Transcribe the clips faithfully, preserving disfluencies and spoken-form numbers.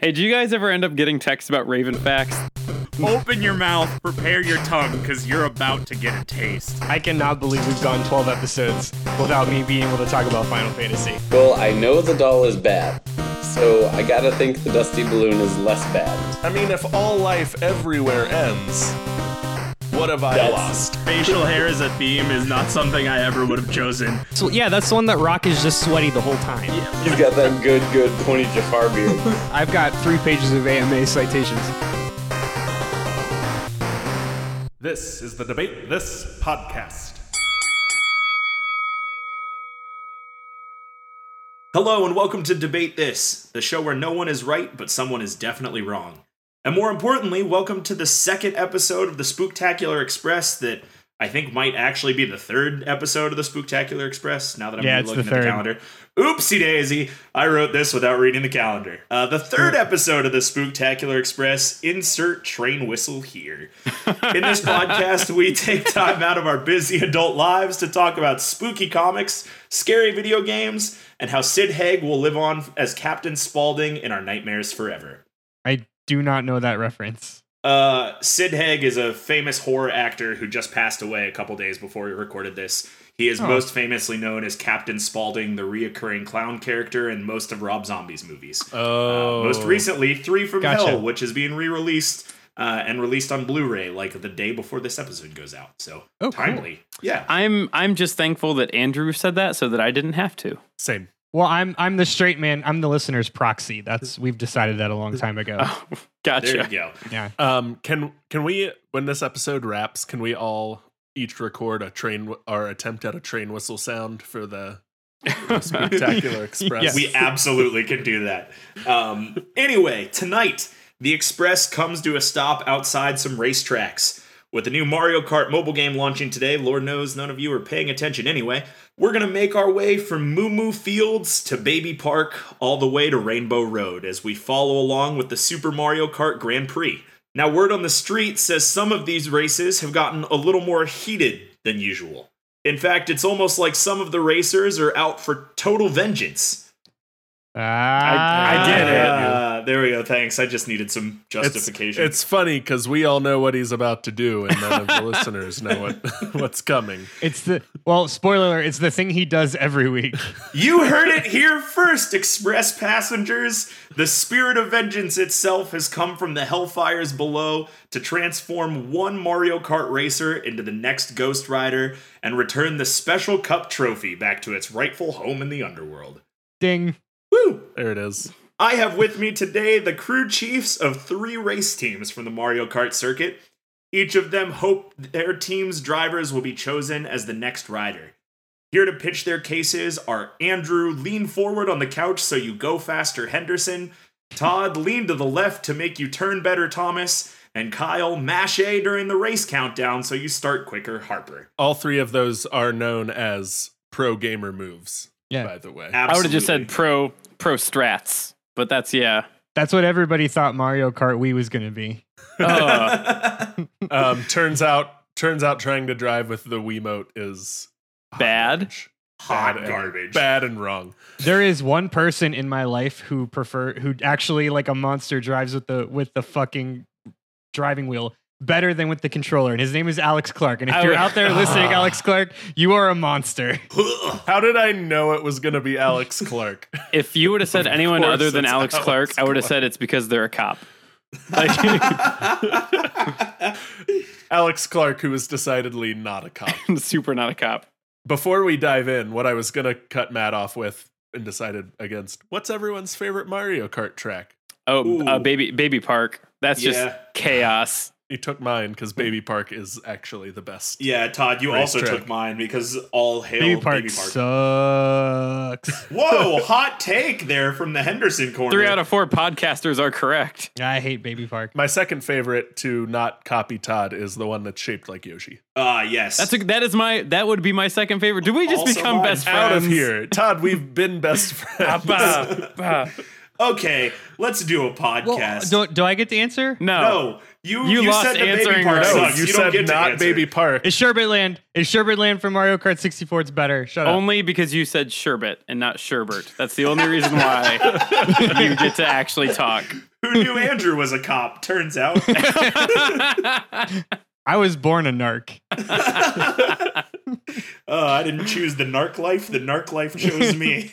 Hey, do you guys ever end up getting texts about Raven facts? Open your mouth, prepare your tongue, because you're about to get a taste. I cannot believe we've gone twelve episodes without me being able to talk about Final Fantasy. Well, I know the doll is bad, so I gotta think the Dusty Balloon is less bad. I mean, if all life everywhere ends, what have I that's... lost? Facial hair as a theme is not something I ever would have chosen. So, yeah, that's the one that Rock is just sweaty the whole time. Yeah. He's got that good, good pony Jafar beard. I've got three pages of A M A citations. This is the Debate This podcast. Hello and welcome to Debate This, the show where no one is right, but someone is definitely wrong. And more importantly, welcome to the second episode of the Spooktacular Express that I think might actually be the third episode of the Spooktacular Express, now that I'm yeah, looking at the calendar. Oopsie daisy, I wrote this without reading the calendar. Uh, the third episode of the Spooktacular Express, insert train whistle here. In this podcast, we take time out of our busy adult lives to talk about spooky comics, scary video games, and how Sid Haig will live on as Captain Spaulding in our nightmares forever. I do not know that reference. Uh, Sid Haig is a famous horror actor who just passed away a couple days before we recorded this. He is oh. most famously known as Captain Spaulding, the reoccurring clown character in most of Rob Zombie's movies. Oh. Uh, most recently, Three from gotcha. Hell, which is being re-released uh, and released on Blu-ray like the day before this episode goes out. So oh, timely. Cool. Yeah. I'm I'm just thankful that Andrew said that so that I didn't have to. Same. Well, I'm I'm the straight man. I'm the listener's proxy. That's we've decided that a long time ago. Oh, gotcha. There you go. Yeah. Um. Can can we when this episode wraps? Can we all each record a train or attempt at a train whistle sound for the, for the Spectacular Express? Yes. We absolutely can do that. Um. Anyway, tonight the Express comes to a stop outside some racetracks. With the new Mario Kart mobile game launching today, Lord knows none of you are paying attention anyway, we're going to make our way from Moo Moo Fields to Baby Park all the way to Rainbow Road as we follow along with the Super Mario Kart Grand Prix. Now, word on the street says some of these races have gotten a little more heated than usual. In fact, it's almost like some of the racers are out for total vengeance. Uh, I, I get it. Uh, there we go. Thanks. I just needed some justification. It's, it's funny because we all know what he's about to do, and none of the listeners know what, what's coming. It's the well, spoiler alert, it's the thing he does every week. You heard it here first, Express passengers. The spirit of vengeance itself has come from the hellfires below to transform one Mario Kart racer into the next Ghost Rider and return the special cup trophy back to its rightful home in the underworld. Ding. Woo! There it is. I have with me today the crew chiefs of three race teams from the Mario Kart circuit. Each of them hope their team's drivers will be chosen as the next rider. Here to pitch their cases are Andrew, lean forward on the couch so you go faster, Henderson. Todd, lean to the left to make you turn better, Thomas. And Kyle, mash A during the race countdown so you start quicker, Harper. All three of those are known as pro gamer moves. Yeah, by the way, absolutely. I would have just said pro pro strats, but that's yeah, that's what everybody thought Mario Kart Wii was going to be. uh. um, turns out, turns out, trying to drive with the Wiimote is bad, hot garbage, bad, garbage. bad and wrong. There is one person in my life who prefer who actually like a monster drives with the with the fucking driving wheel better than with the controller, and his name is Alex Clark. And if you're out there listening, Alex Clark, you are a monster. How did I know it was going to be Alex Clark? If you would have said anyone other than Alex, Alex Clark, Clark, I would have said it's because they're a cop. Like, Alex Clark, who is decidedly not a cop. Super not a cop. Before we dive in, what I was going to cut Matt off with and decided against, what's everyone's favorite Mario Kart track? Oh, uh, baby, baby Park. That's yeah. just chaos. You took mine because Baby Park is actually the best. Yeah, Todd, you also track. took mine because all hail Baby Park. Baby Park sucks. Whoa, hot take there from the Henderson corner. Three out of four podcasters are correct. I hate Baby Park. My second favorite to not copy Todd is the one that's shaped like Yoshi. Ah, uh, yes. That's a, that is my that would be my second favorite. Did we just also become mine. best friends? Out of here. Todd, we've been best friends. okay, let's do a podcast. Well, do, do I get the answer? No. No. You, you, you lost said the answering baby park no, sucks. You, you said not baby park. Is Sherbet Land? Is Sherbet Land from Mario Kart sixty-four? It's better. Shut up. Only because you said sherbet and not sherbert. That's the only reason why you get to actually talk. Who knew Andrew was a cop? Turns out. I was born a narc. Oh, I didn't choose the narc life. The narc life chose me.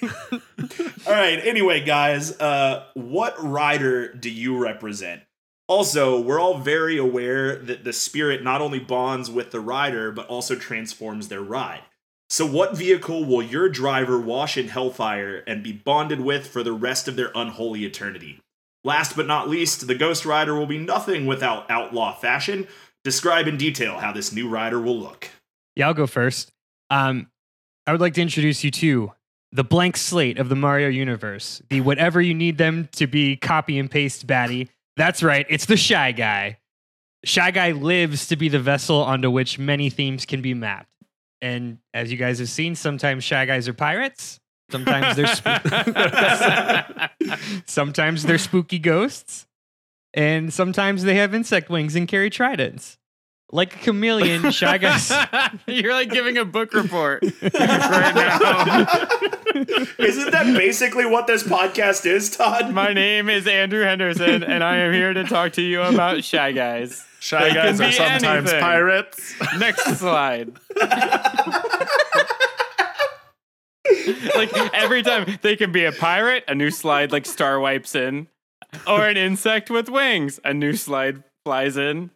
All right. Anyway, guys, uh, what rider do you represent? Also, we're all very aware that the spirit not only bonds with the rider, but also transforms their ride. So what vehicle will your driver wash in hellfire and be bonded with for the rest of their unholy eternity? Last but not least, the Ghost Rider will be nothing without outlaw fashion. Describe in detail how this new rider will look. Yeah, I'll go first. Um, I would like to introduce you to the blank slate of the Mario universe, the whatever you need them to be copy and paste baddie. That's right. It's the Shy Guy. Shy Guy lives to be the vessel onto which many themes can be mapped. And as you guys have seen, sometimes Shy Guys are pirates. Sometimes they're sp- sometimes they're spooky ghosts. And sometimes they have insect wings and carry tridents. Like a chameleon, Shy Guy's... You're like giving a book report right now. Isn't that basically what this podcast is, Todd? My name is Andrew Henderson, and I am here to talk to you about Shy Guys. Shy they Guys are sometimes anything. Pirates. Next slide. Like, every time they can be a pirate, a new slide, like, star wipes in. Or an insect with wings, a new slide flies in.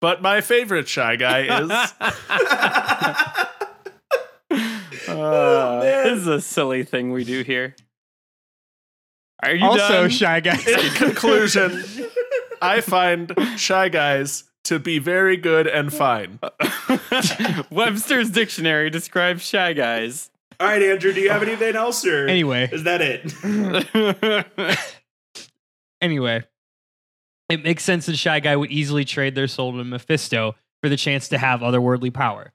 But my favorite Shy Guy is. uh, oh, this is a silly thing we do here. Are you also done? Shy Guys? In conclusion, I find Shy Guys to be very good and fine. Webster's Dictionary describes Shy Guys. All right, Andrew, do you have anything else, or anyway, is that it? Anyway. It makes sense that Shy Guy would easily trade their soul to Mephisto for the chance to have otherworldly power.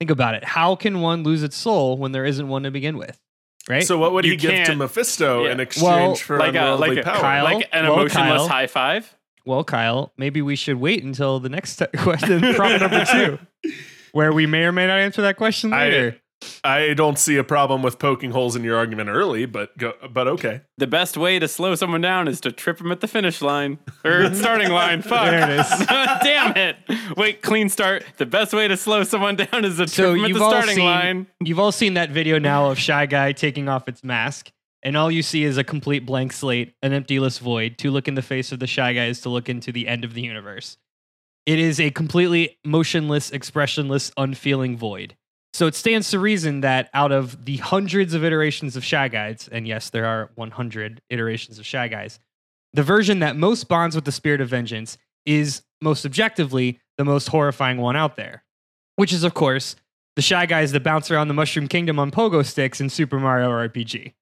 Think about it. How can one lose its soul when there isn't one to begin with? Right? So what would you he give to Mephisto yeah. in exchange well, for like unworldly a, like power? A, Kyle, like an well, emotionless Kyle, high five? Well, Kyle, maybe we should wait until the next t- question, problem number two, where we may or may not answer that question later. I, I don't see a problem with poking holes in your argument early, but go, but okay. The best way to slow someone down is to trip them at the finish line or starting line. Fuck. There it is. Damn it. Wait, clean start. The best way to slow someone down is to trip so them at the starting seen, line. You've all seen that video now of Shy Guy taking off its mask, and all you see is a complete blank slate, an emptyless void. To look in the face of the Shy Guy is to look into the end of the universe. It is a completely motionless, expressionless, unfeeling void. So it stands to reason that out of the hundreds of iterations of Shy Guys, and yes, there are one hundred iterations of Shy Guys, the version that most bonds with the spirit of vengeance is, most objectively, the most horrifying one out there. Which is, of course, the Shy Guys that bounce around the Mushroom Kingdom on pogo sticks in Super Mario R P G.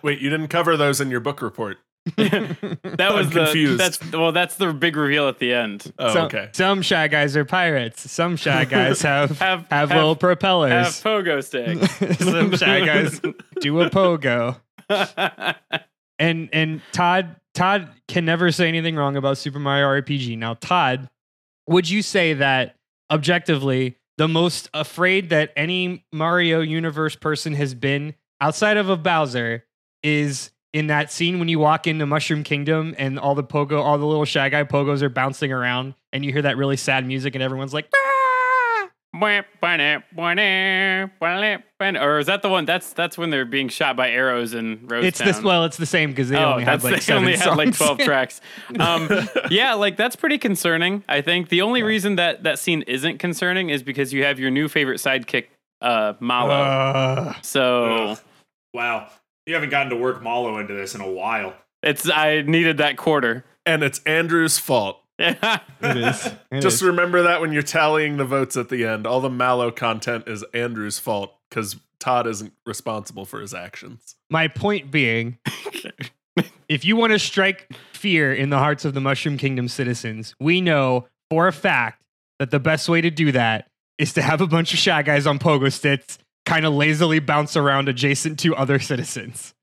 Wait, you didn't cover those in your book report. That was confused. The, that's, well, that's the big reveal at the end. Oh, some, okay. Some Shy Guys are pirates. Some Shy Guys have have, have little have, propellers. Have pogo sticks. Some Shy Guys do a pogo. and and Todd Todd can never say anything wrong about Super Mario R P G. Now, Todd, would you say that objectively the most afraid that any Mario universe person has been outside of a Bowser is? In that scene when you walk into Mushroom Kingdom and all the pogo, all the little Shy Guy pogos are bouncing around and you hear that really sad music and everyone's like, ah! Or is that the one? That's that's when they're being shot by arrows in Rose it's Town. This, well, it's the same because they oh, only had like seven only had like twelve tracks. Um, yeah, like that's pretty concerning, I think. The only yeah. reason that that scene isn't concerning is because you have your new favorite sidekick, uh, Mallow. Uh, so. Uh, wow. You haven't gotten to work Mallow into this in a while. It's I needed that quarter. And it's Andrew's fault. Yeah. It is. It Just is. Remember that when you're tallying the votes at the end. All the Mallow content is Andrew's fault because Todd isn't responsible for his actions. My point being, if you want to strike fear in the hearts of the Mushroom Kingdom citizens, we know for a fact that the best way to do that is to have a bunch of Shy Guys on pogo sticks kind of lazily bounce around adjacent to other citizens.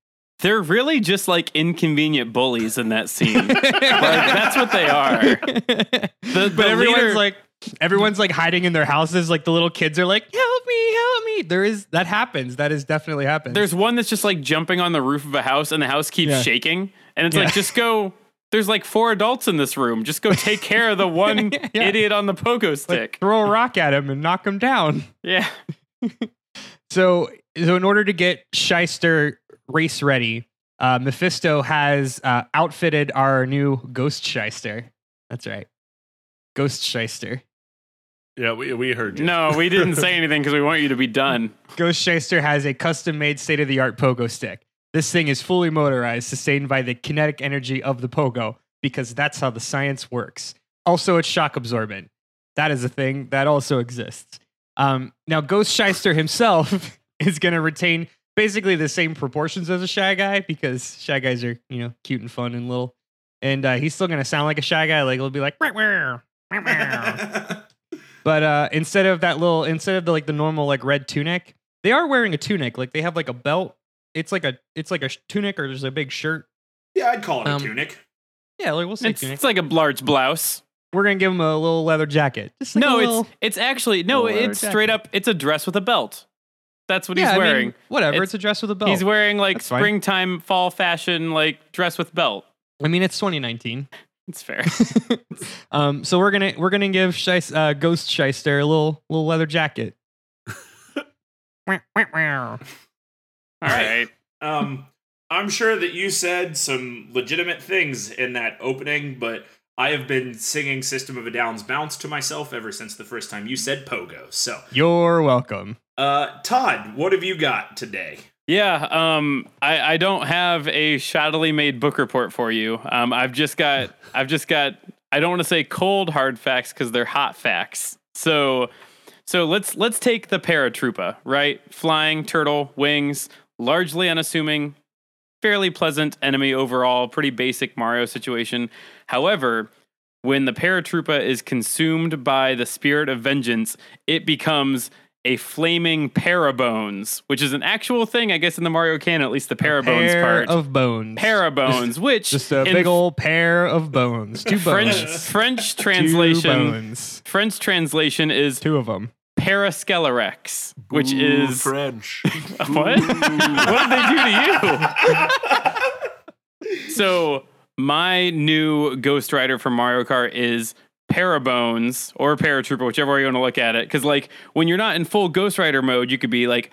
They're really just like inconvenient bullies in that scene. Like, that's what they are. The, the but everyone's leader, like, everyone's like hiding in their houses. Like the little kids are like, help me, help me. There is, that happens. That is definitely happened. There's one that's just like jumping on the roof of a house and the house keeps yeah. shaking. And it's yeah. like, just go, there's like four adults in this room. Just go take care of the one yeah. idiot on the pogo stick. Like, throw a rock at him and knock him down. Yeah. so, so in order to get Shyster race ready, uh, Mephisto has uh, outfitted our new Ghost Shyster. That's right. Ghost Shyster. Yeah, we we heard you. No, we didn't say anything because we want you to be done. Ghost Shyster has a custom-made state-of-the-art pogo stick. This thing is fully motorized, sustained by the kinetic energy of the pogo, because that's how the science works. Also, it's shock absorbent. That is a thing that also exists. Um, now, Ghost Shyster himself is going to retain basically the same proportions as a Shy Guy, because Shy Guys are, you know, cute and fun and little. And uh, he's still going to sound like a Shy Guy. Like, he'll be like, wah, wah, wah. But uh, instead of that little, instead of the, like the normal like red tunic, they are wearing a tunic. Like they have like a belt. It's like a, it's like a tunic or there's a big shirt. Yeah, I'd call it um, a tunic. Yeah, like we'll say it's, tunic. It's like a large blouse. We're going to give him a little leather jacket. Just like no, little, it's it's actually, no, it's straight up, it's a dress with a belt. That's what yeah, he's wearing. I mean, whatever, it's, it's a dress with a belt. He's wearing like that's springtime, fine. Fall fashion, like dress with belt. I mean, it's twenty nineteen. It's fair. um, so we're going to we're gonna give Shice, uh, Ghost Shyster a little, little leather jacket. All right. um, I'm sure that you said some legitimate things in that opening, but I have been singing System of a Down's Bounce to myself ever since the first time you said pogo. So you're welcome. Uh, Todd, what have you got today? Yeah, um, I, I don't have a shoddily made book report for you. Um, I've just got, I've just got, I don't want to say cold hard facts because they're hot facts. So, so let's let's take the Paratroopa, right? Flying turtle, wings, largely unassuming. Fairly pleasant enemy overall, pretty basic Mario situation. However, when the Paratroopa is consumed by the spirit of vengeance, it becomes a flaming Parabones, which is an actual thing, I guess, in the Mario canon, at least the Parabones pair part. Pair of bones. Parabones, which... Just a big old pair of bones. Two bones. French, French translation... Two bones. French translation is... Two of them. Paraskelerax, which Ooh, is French. What? What did they do to you? So my new Ghost Rider from Mario Kart is Parabones or Paratroopa, whichever way you want to look at it. Because like when you're not in full Ghost Rider mode, you could be like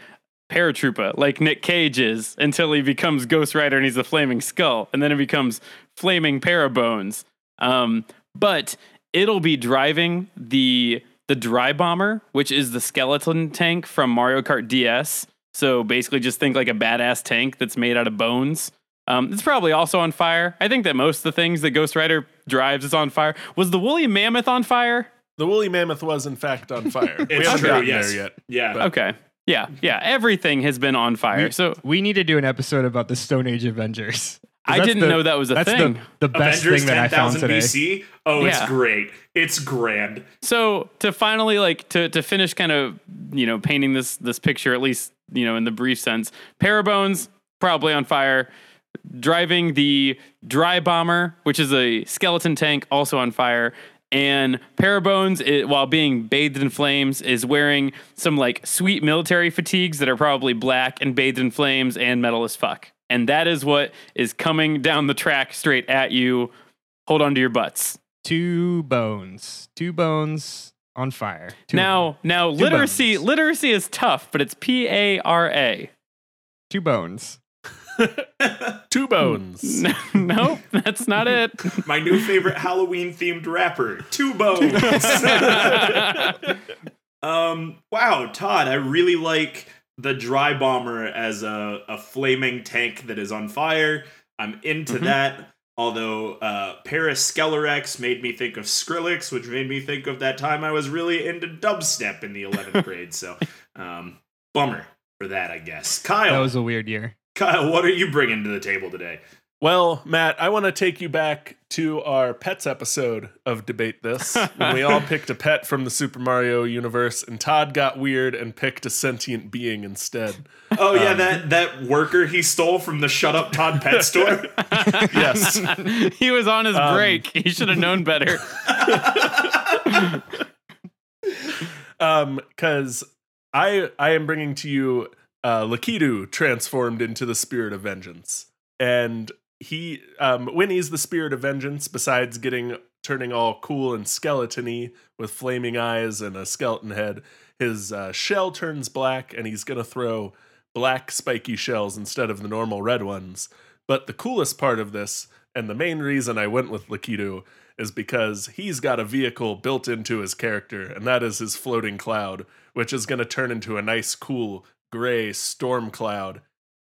Paratroopa, like Nick Cage is, until he becomes Ghost Rider and he's the Flaming Skull, and then it becomes Flaming Parabones. Um, but it'll be driving the. The Dry Bomber, which is the skeleton tank from Mario Kart D S. So basically just think like a badass tank that's made out of bones. Um, it's probably also on fire. I think that most of the things that Ghost Rider drives is on fire. Was the woolly mammoth on fire? The woolly mammoth was, in fact, on fire. It's we haven't true, gotten yes. there yet. Yeah. But. Okay. Yeah. Yeah. Everything has been on fire. We, so we need to do an episode about the Stone Age Avengers. I didn't the, know that was a that's thing. The, the best Avengers thing that I found today. B C? Oh, yeah. It's great. It's grand. So to finally like to, to finish kind of, you know, painting this this picture, at least, you know, in the brief sense, Parabones probably on fire, driving the Dry Bomber, which is a skeleton tank also on fire. And Parabones, it, while being bathed in flames, is wearing some like sweet military fatigues that are probably black and bathed in flames and metal as fuck. And that is what is coming down the track straight at you. Hold on to your butts. Two bones. Two bones on fire. Two now, bones. now Two literacy bones. literacy is tough, but it's P A R A. Two bones. Two bones. No, nope, that's not it. My new favorite Halloween-themed rapper. Two bones. um. Wow, Todd, I really like... the Dry Bomber as a, a flaming tank that is on fire. I'm into mm-hmm. that. Although uh, Paraskelerax made me think of Skrillex, which made me think of that time I was really into dubstep in the eleventh grade. So um, bummer for that, I guess. Kyle. That was a weird year. Kyle, what are you bringing to the table today? Well, Matt, I want to take you back to our pets episode of Debate This, when we all picked a pet from the Super Mario universe, and Todd got weird and picked a sentient being instead. Oh, yeah, um, that, that worker he stole from the Shut Up Todd Pet Store? Yes. He was on his um, break. He should have known better. Um, because I, I am bringing to you uh, Lakitu transformed into the Spirit of Vengeance. And he, um, when he's the Spirit of Vengeance, besides getting turning all cool and skeleton-y with flaming eyes and a skeleton head, his uh, shell turns black, and he's going to throw black spiky shells instead of the normal red ones. But the coolest part of this, and the main reason I went with Lakitu, is because he's got a vehicle built into his character, and that is his floating cloud, which is going to turn into a nice, cool, gray storm cloud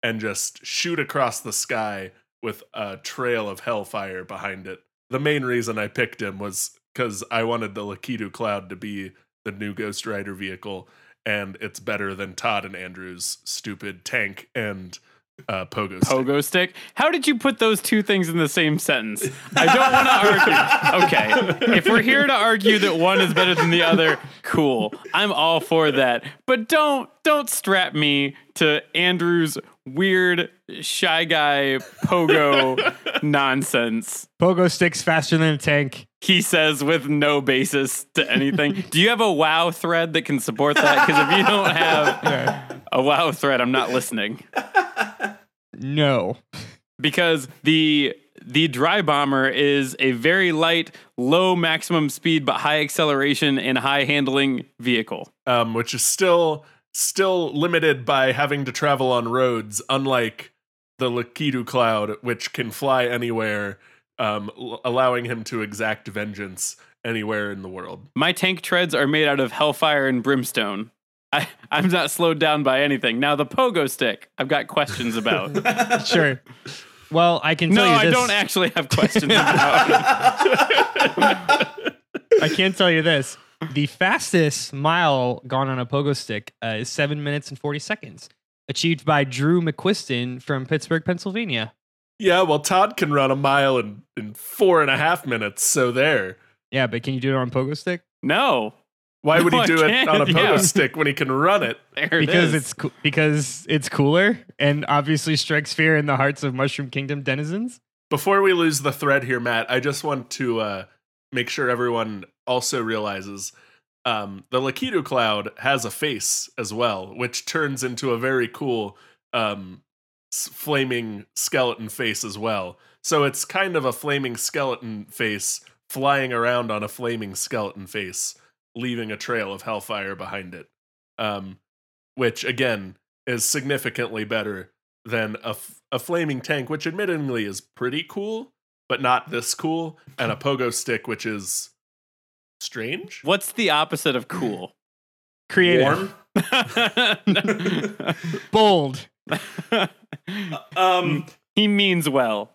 and just shoot across the sky with a trail of hellfire behind it. The main reason I picked him was because I wanted the Lakitu Cloud to be the new Ghost Rider vehicle, and it's better than Todd and Andrew's stupid tank and uh, pogo stick. Pogo stick? How did you put those two things in the same sentence? I don't want to argue. Okay, if we're here to argue that one is better than the other, cool. I'm all for that. But don't don't strap me to Andrew's weird Shy Guy pogo nonsense. Pogo sticks faster than a tank, he says, with no basis to anything. Do you have a WoW thread that can support that? Because if you don't have a WoW thread, I'm not listening. No. Because the the Dry Bomber is a very light, low maximum speed, but high acceleration and high handling vehicle. Um, which is still... Still limited by having to travel on roads, unlike the Lakitu Cloud, which can fly anywhere, um, l- allowing him to exact vengeance anywhere in the world. My tank treads are made out of hellfire and brimstone. I, I'm not slowed down by anything. Now, the pogo stick, I've got questions about. Sure. Well, I can tell no, you this. No, I don't actually have questions about. I can tell you this. The fastest mile gone on a pogo stick uh, is seven minutes and forty seconds, achieved by Drew McQuiston from Pittsburgh, Pennsylvania. Yeah, well, Todd can run a mile in, in four and a half minutes, so there. Yeah, but can you do it on a pogo stick? No. Why would no, he do it on a pogo yeah. stick when he can run it? There it because is. It's co- because it's cooler and obviously strikes fear in the hearts of Mushroom Kingdom denizens. Before we lose the thread here, Matt, I just want to uh, make sure everyone also realizes um, the Lakitu Cloud has a face as well, which turns into a very cool um, s- flaming skeleton face as well. So it's kind of a flaming skeleton face flying around on a flaming skeleton face, leaving a trail of hellfire behind it, um, which, again, is significantly better than a, f- a flaming tank, which admittedly is pretty cool, but not this cool, and a pogo stick, which is... strange. What's the opposite of cool? Creative. Warm. Bold. Um, he means well.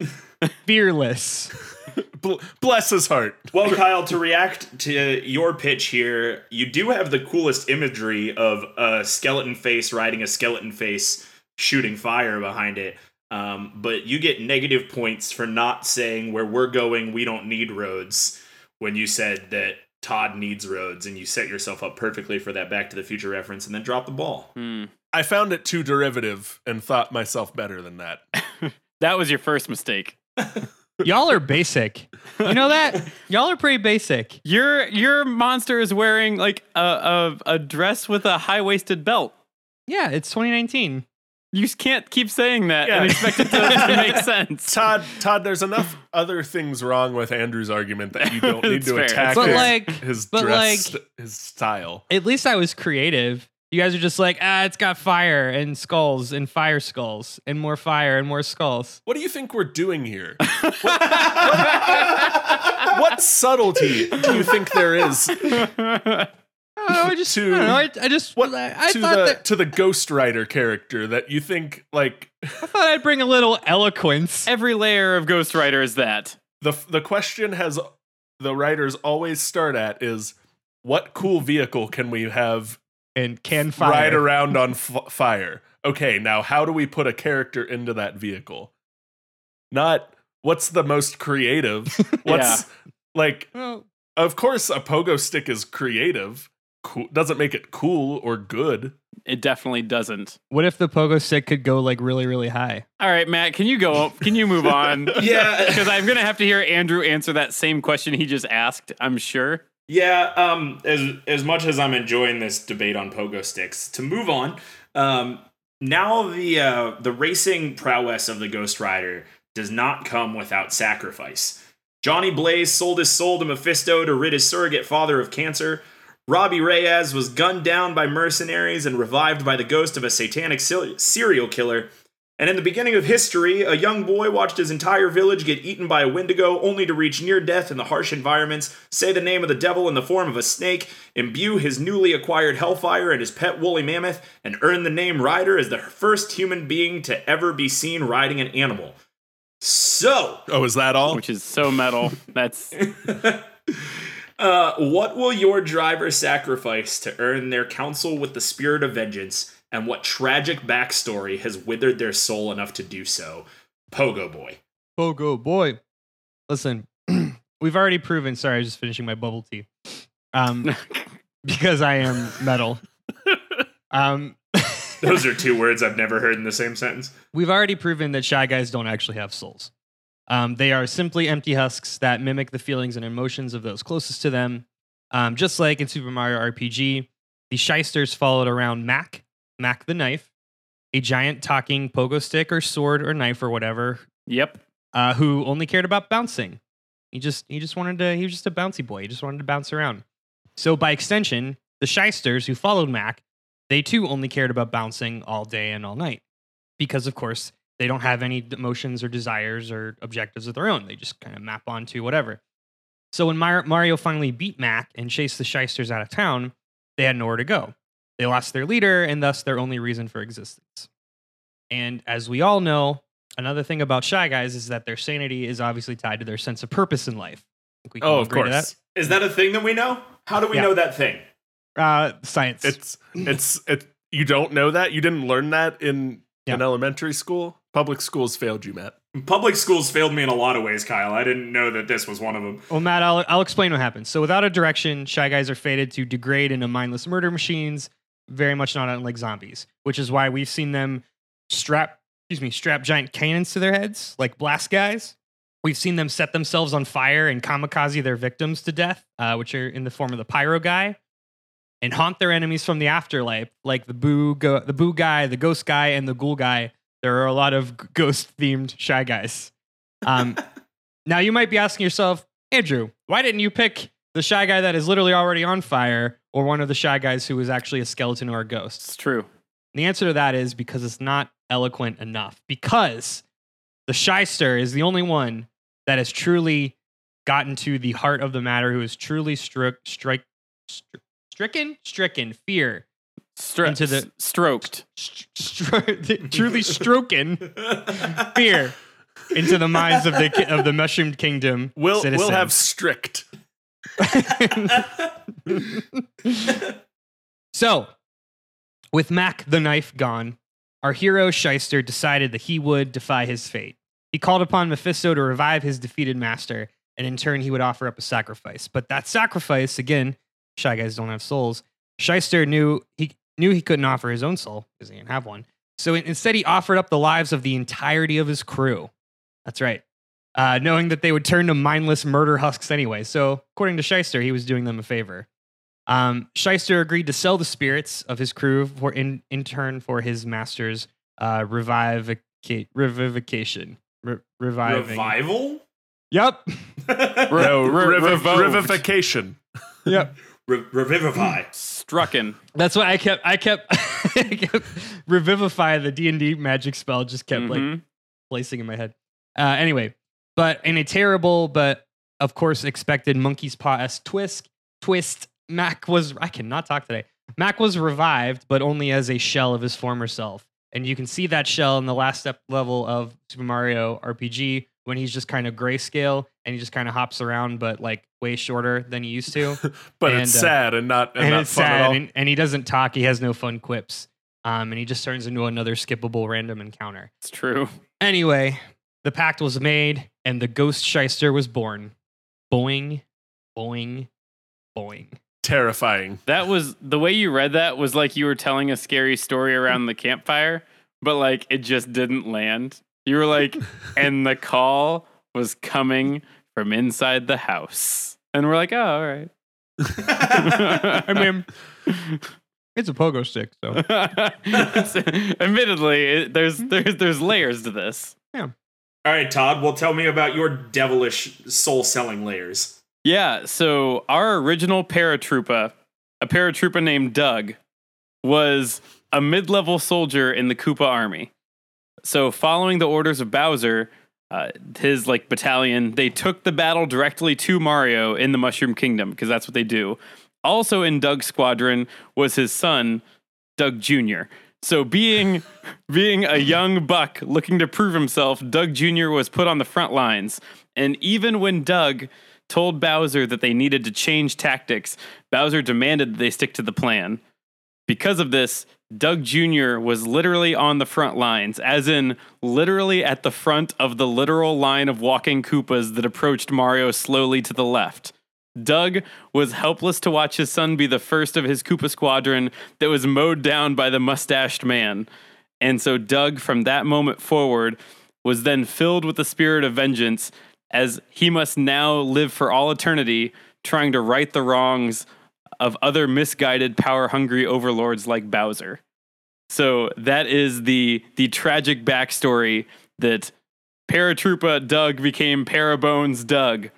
Fearless. Bless his heart. Well, Kyle, to react to your pitch here, you do have the coolest imagery of a skeleton face riding a skeleton face, shooting fire behind it. Um, but you get negative points for not saying where we're going, we don't need roads, when you said that Todd needs roads, and you set yourself up perfectly for that Back to the Future reference and then drop the ball. Hmm. I found it too derivative and thought myself better than that. That was your first mistake. Y'all are basic. You know that? Y'all are pretty basic. Your your monster is wearing like a, a, a dress with a high-waisted belt. Yeah, it's twenty nineteen. You can't keep saying that yeah. and expect it to, to make sense. Todd, Todd, there's enough other things wrong with Andrew's argument that you don't need to fair. attack but his, like, his but dress, like, his style. At least I was creative. You guys are just like, ah, it's got fire and skulls and fire skulls and more fire and more skulls. What do you think we're doing here? what, what, what subtlety do you think there is? I just, to, I, know, I, I just, what, I, I to thought the, that, to the Ghost Rider character that you think, like, I thought I'd bring a little eloquence. Every layer of Ghost Rider is that. The the question has the writers always start at is, what cool vehicle can we have and can fire. ride around on f- fire? Okay, now how do we put a character into that vehicle? Not what's the most creative? What's yeah. like, well, of course, a pogo stick is creative. Cool. Doesn't make it cool or good. It definitely doesn't. What if the pogo stick could go like really, really high? All right, Matt, can you go up? Can you move on? Yeah. Because I'm going to have to hear Andrew answer that same question he just asked, I'm sure. Yeah. Um, as, as much as I'm enjoying this debate on pogo sticks, to move on, um, now the uh, the racing prowess of the Ghost Rider does not come without sacrifice. Johnny Blaze sold his soul to Mephisto to rid his surrogate father of cancer. Robbie Reyes was gunned down by mercenaries and revived by the ghost of a satanic serial killer. And in the beginning of history, a young boy watched his entire village get eaten by a wendigo, only to reach near death in the harsh environments, say the name of the devil in the form of a snake, imbue his newly acquired hellfire and his pet woolly mammoth, and earn the name Ryder as the first human being to ever be seen riding an animal. So... Oh, is that all? Which is so metal. That's... Uh, what will your driver sacrifice to earn their counsel with the spirit of vengeance, and what tragic backstory has withered their soul enough to do so? Pogo Boy. Pogo Boy. Listen, we've already proven... Sorry, I was just finishing my bubble tea. Um, because I am metal. Um, Those are two words I've never heard in the same sentence. We've already proven that shy guys don't actually have souls. Um, they are simply empty husks that mimic the feelings and emotions of those closest to them. Um, just like in Super Mario R P G, the shysters followed around Mac, Mac the Knife, a giant talking pogo stick or sword or knife or whatever. Yep. Uh, who only cared about bouncing. He just he just wanted to. He was just a bouncy boy. He just wanted to bounce around. So by extension, the shysters who followed Mac, they too only cared about bouncing all day and all night, because of course. They don't have any emotions or desires or objectives of their own. They just kind of map onto whatever. So when Mario finally beat Mac and chased the shysters out of town, they had nowhere to go. They lost their leader and thus their only reason for existence. And as we all know, another thing about Shy Guys is that their sanity is obviously tied to their sense of purpose in life. I think we can oh, of course. To that. Is that a thing that we know? How do we yeah. know that thing? Uh, science. It's it's it. You don't know that? You didn't learn that in yeah. in elementary school? Public schools failed you, Matt. Public schools failed me in a lot of ways, Kyle. I didn't know that this was one of them. Well, Matt, I'll, I'll explain what happens. So without a direction, Shy Guys are fated to degrade into mindless murder machines, very much not unlike zombies, which is why we've seen them strap, excuse me, strap giant cannons to their heads, like Blast Guys. We've seen them set themselves on fire and kamikaze their victims to death, uh, which are in the form of the Pyro Guy, and haunt their enemies from the afterlife, like the Boo, go- the Boo Guy, the Ghost Guy, and the Ghoul Guy. There are a lot of ghost-themed Shy Guys. Um, now, you might be asking yourself, Andrew, why didn't you pick the Shy Guy that is literally already on fire or one of the Shy Guys who is actually a skeleton or a ghost? It's true. And the answer to that is because it's not eloquent enough. Because the shyster is the only one that has truly gotten to the heart of the matter, who is truly stri- stri- stri- stricken, stricken, fear. Stro- into the stroked, st- stro- truly stroking fear into the minds of the ki- of the Mushroom Kingdom. We'll citizens. We'll have strict. So, with Mac the Knife gone, our hero Shyster decided that he would defy his fate. He called upon Mephisto to revive his defeated master, and in turn he would offer up a sacrifice. But that sacrifice, again, Shy Guys don't have souls. Shyster knew he. Knew he couldn't offer his own soul because he didn't have one. So instead, he offered up the lives of the entirety of his crew. That's right. Uh, knowing that they would turn to mindless murder husks anyway. So according to Shyster, he was doing them a favor. Um, Shyster agreed to sell the spirits of his crew for in, in turn for his master's uh, revivica- revivication. Re- reviving. Revival? Yep. no, re- rev- revivication. Yep. Re- revivify. Strucken. That's what I kept. I kept, I kept revivify, the D and D magic spell, just kept mm-hmm. like placing in my head. Uh, anyway, but in a terrible, but of course expected monkey's paw-esque twist, twist, Mac was, I cannot talk today. Mac was revived, but only as a shell of his former self. And you can see that shell in the last step level of Super Mario R P G when he's just kind of grayscale and he just kind of hops around, but like way shorter than he used to. But and, it's uh, sad and not and, and not it's fun sad at all. And, and he doesn't talk. He has no fun quips. Um, and he just turns into another skippable random encounter. It's true. Anyway, The pact was made, and the ghost shyster was born. Boing, boing, boing. Terrifying. That was, the way you read that was like you were telling a scary story around the campfire, but like it just didn't land. You were like, and the call was coming from inside the house. And we're like, oh, all right. I mean, it's a pogo stick, so. Admittedly, it, there's there's there's layers to this. Yeah. All right, Todd, well, tell me about your devilish soul-selling layers. Yeah, so our original Paratroopa, a Paratroopa named Doug, was a mid-level soldier in the Koopa army. So following the orders of Bowser, uh, his like battalion, they took the battle directly to Mario in the Mushroom Kingdom, because that's what they do. Also in Doug's squadron was his son, Doug Junior So being being a young buck looking to prove himself, Doug Junior was put on the front lines. And even when Doug told Bowser that they needed to change tactics, Bowser demanded that they stick to the plan. Because of this, Doug Junior was literally on the front lines, as in literally at the front of the literal line of walking Koopas that approached Mario slowly to the left. Doug was helpless to watch his son be the first of his Koopa squadron that was mowed down by the mustached man. And so Doug, from that moment forward, was then filled with the spirit of vengeance, as he must now live for all eternity trying to right the wrongs of other misguided, power-hungry overlords like Bowser. So that is the the tragic backstory that Paratroopa Doug became Parabones Doug,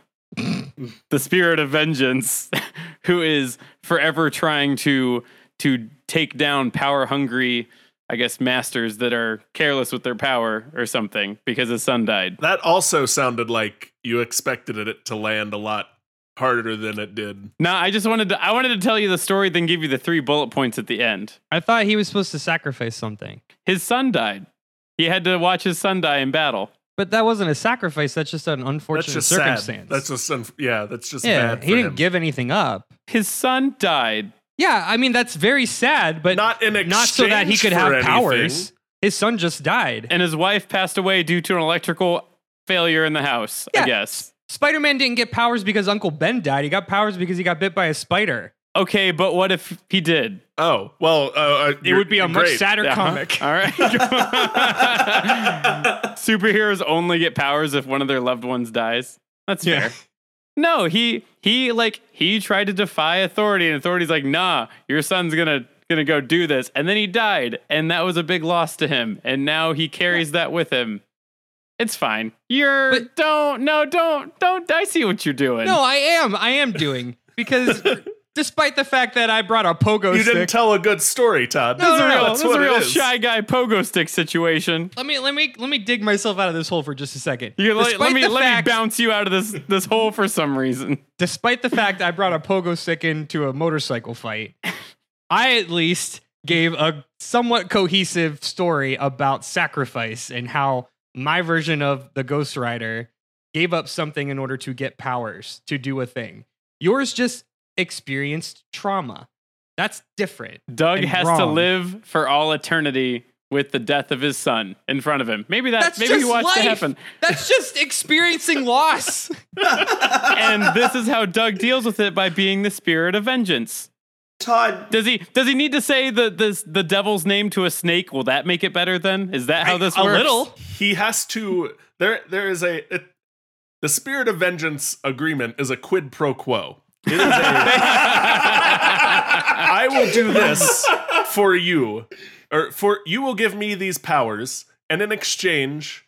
the spirit of vengeance, who is forever trying to to take down power-hungry, I guess, masters that are careless with their power or something, because his son died. That also sounded like you expected it to land a lot harder than it did. No, I just wanted to I wanted to tell you the story, then give you the three bullet points at the end. I thought he was supposed to sacrifice something. His son died. He had to watch his son die in battle. But that wasn't a sacrifice. That's just an unfortunate that's just circumstance. Sad. That's just un- yeah. That's just yeah. Bad for he didn't him. give anything up. His son died. Yeah, I mean that's very sad, but not in not so that he could have anything. powers. His son just died, and his wife passed away due to an electrical failure in the house. Yeah. I guess. Spider-Man didn't get powers because Uncle Ben died. He got powers because he got bit by a spider. Okay, but what if he did? Oh, well, uh, it would be a much sadder uh-huh. comic. All right. Superheroes only get powers if one of their loved ones dies. That's yeah. fair. No, he he like he tried to defy authority, and authority's like, "Nah, your son's gonna gonna go do this," and then he died, and that was a big loss to him, and now he carries that with him. It's fine. You're but, don't no don't don't. I see what you're doing. No, I am. I am doing because despite the fact that I brought a pogo, you stick, didn't tell a good story, Todd. No, no, no, no, no. This is a real is. Shy Guy pogo stick situation. Let me let me let me dig myself out of this hole for just a second. You let, let me let fact, me bounce you out of this this hole for some reason. Despite the fact I brought a pogo stick into a motorcycle fight, I at least gave a somewhat cohesive story about sacrifice and how my version of the Ghost Rider gave up something in order to get powers to do a thing. Yours just experienced trauma. That's different. Doug has wrong. to live for all eternity with the death of his son in front of him. Maybe that. That's maybe he watched it happen. That's just experiencing loss. And this is how Doug deals with it, by being the spirit of vengeance. Todd, does he does he need to say the the, the devil's name to a snake? Will that make it better then? Is that how I, this works? A little. He has to. There there is a, a the spirit of vengeance agreement is a quid pro quo. It is a, I will do this for you, or for you will give me these powers, and in exchange,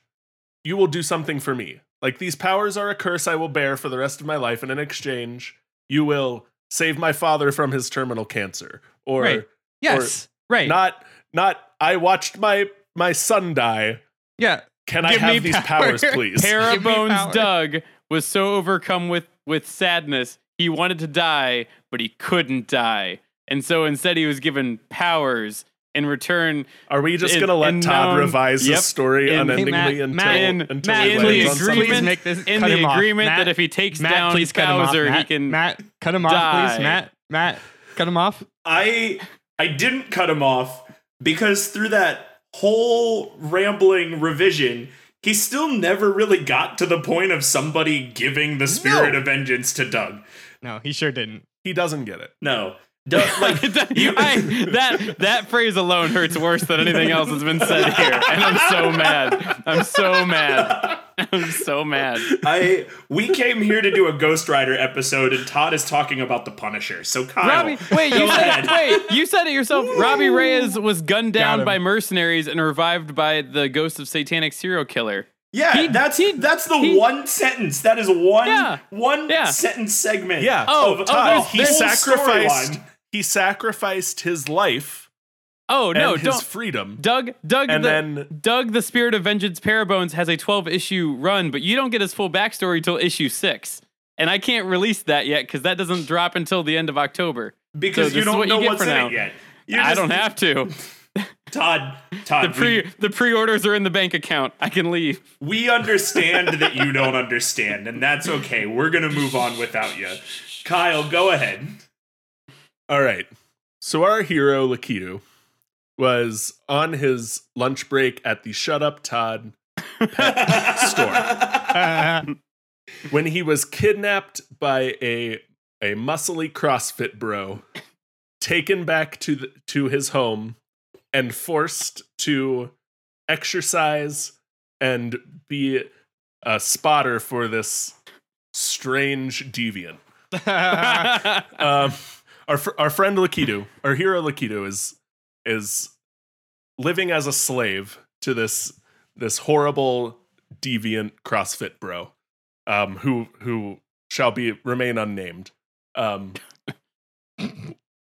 you will do something for me. Like, these powers are a curse I will bear for the rest of my life, and in exchange, you will save my father from his terminal cancer, or right. yes, or right? Not, not. I watched my my son die. Yeah, can Give I have these power. powers, please? Parabones Doug was so overcome with with sadness, he wanted to die, but he couldn't die, and so instead he was given powers in return. Are we just in, gonna let Todd known, revise yep, this story in, unendingly hey, Matt, until Matt, in, until Matt, in the agreement? Make this, in the agreement Matt, that if he takes Matt, down please Bowser, Matt, he can Matt. Cut him off, die. please, Matt. Matt, cut him off. I I didn't cut him off because through that whole rambling revision, He still never really got to the point of somebody giving the spirit no. of vengeance to Doug. No, he sure didn't. He doesn't get it. No. Doug, like, that, you, I, that, that phrase alone hurts worse than anything else that's been said here. And I'm so mad. I'm so mad. I'm so mad. I we came here to do a Ghost Rider episode, and Todd is talking about the Punisher. So Kyle, Robbie, wait, you said, wait, you said it yourself. Ooh. Robbie Reyes was gunned down by mercenaries and revived by the ghost of satanic serial killer. Yeah, he, that's he, that's the he, one sentence. That is one yeah, one yeah. sentence segment. Yeah. Oh, of Todd. Oh, he sacrificed. He sacrificed his life. Oh no! His don't. freedom, Doug. Doug. And the, then Doug, the Spirit of Vengeance, Parabones has a twelve issue run, but you don't get his full backstory till issue six, and I can't release that yet because that doesn't drop until the end of October. Because so you don't what know you what's in now. it yet. You're I just, don't have to. Todd, Todd. The pre we, the pre-orders are in the bank account. I can leave. We understand that you don't understand, and that's okay. We're gonna move on without you. Kyle, go ahead. All right. So our hero Lakitu was on his lunch break at the Shut Up Todd Pet Store when he was kidnapped by a a muscly CrossFit bro, taken back to the, to his home, and forced to exercise and be a spotter for this strange deviant. um, our our friend Lakitu, our hero Lakitu, is. is living as a slave to this this horrible deviant CrossFit bro, um, who who shall be remain unnamed. Um,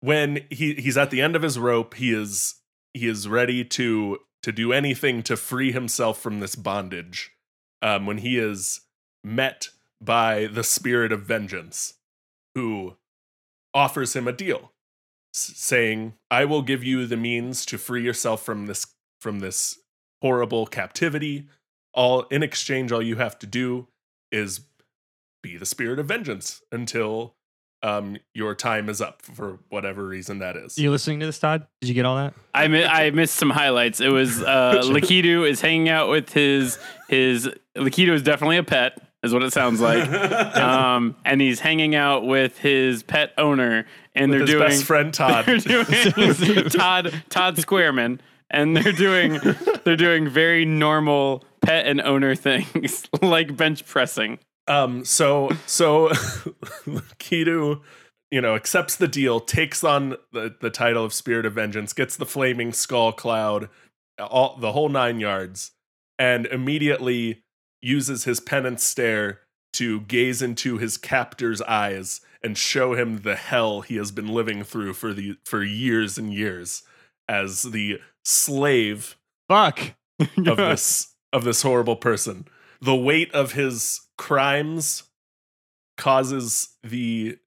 when he, he's at the end of his rope, he is he is ready to to do anything to free himself from this bondage. Um, when he is met by the Spirit of Vengeance, who offers him a deal, saying, I will give you the means to free yourself from this from this horrible captivity. All in exchange, all you have to do is be the Spirit of Vengeance until um, your time is up for whatever reason that is. Are you listening to this, Todd? Did you get all that? I mi- I missed some highlights. It was uh, Lakitu is hanging out with his his Lakitu is definitely a pet. Is what it sounds like. Um, and he's hanging out with his pet owner, and with they're his doing best friend Todd. They're doing Todd Todd Squareman, and they're doing they're doing very normal pet and owner things like bench pressing. Um, so so Lakitu, you know, accepts the deal, takes on the, the title of Spirit of Vengeance, gets the flaming skull cloud, all the whole nine yards, and immediately uses his penance stare to gaze into his captor's eyes and show him the hell he has been living through for the for years and years as the slave fuck of this of this horrible person. The weight of his crimes causes the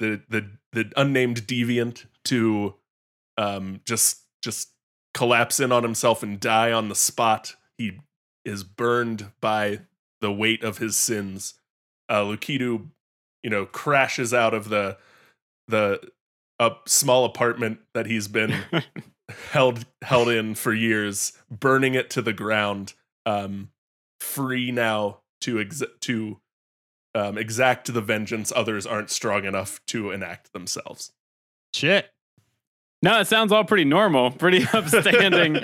the the, the unnamed deviant to um just just collapse in on himself and die on the spot. He is burned by the weight of his sins. Uh, Lakitu, you know, crashes out of the the uh, small apartment that he's been held held in for years, burning it to the ground. Um, free now to ex- to um, exact the vengeance others aren't strong enough to enact themselves. Shit. No, it sounds all pretty normal, pretty upstanding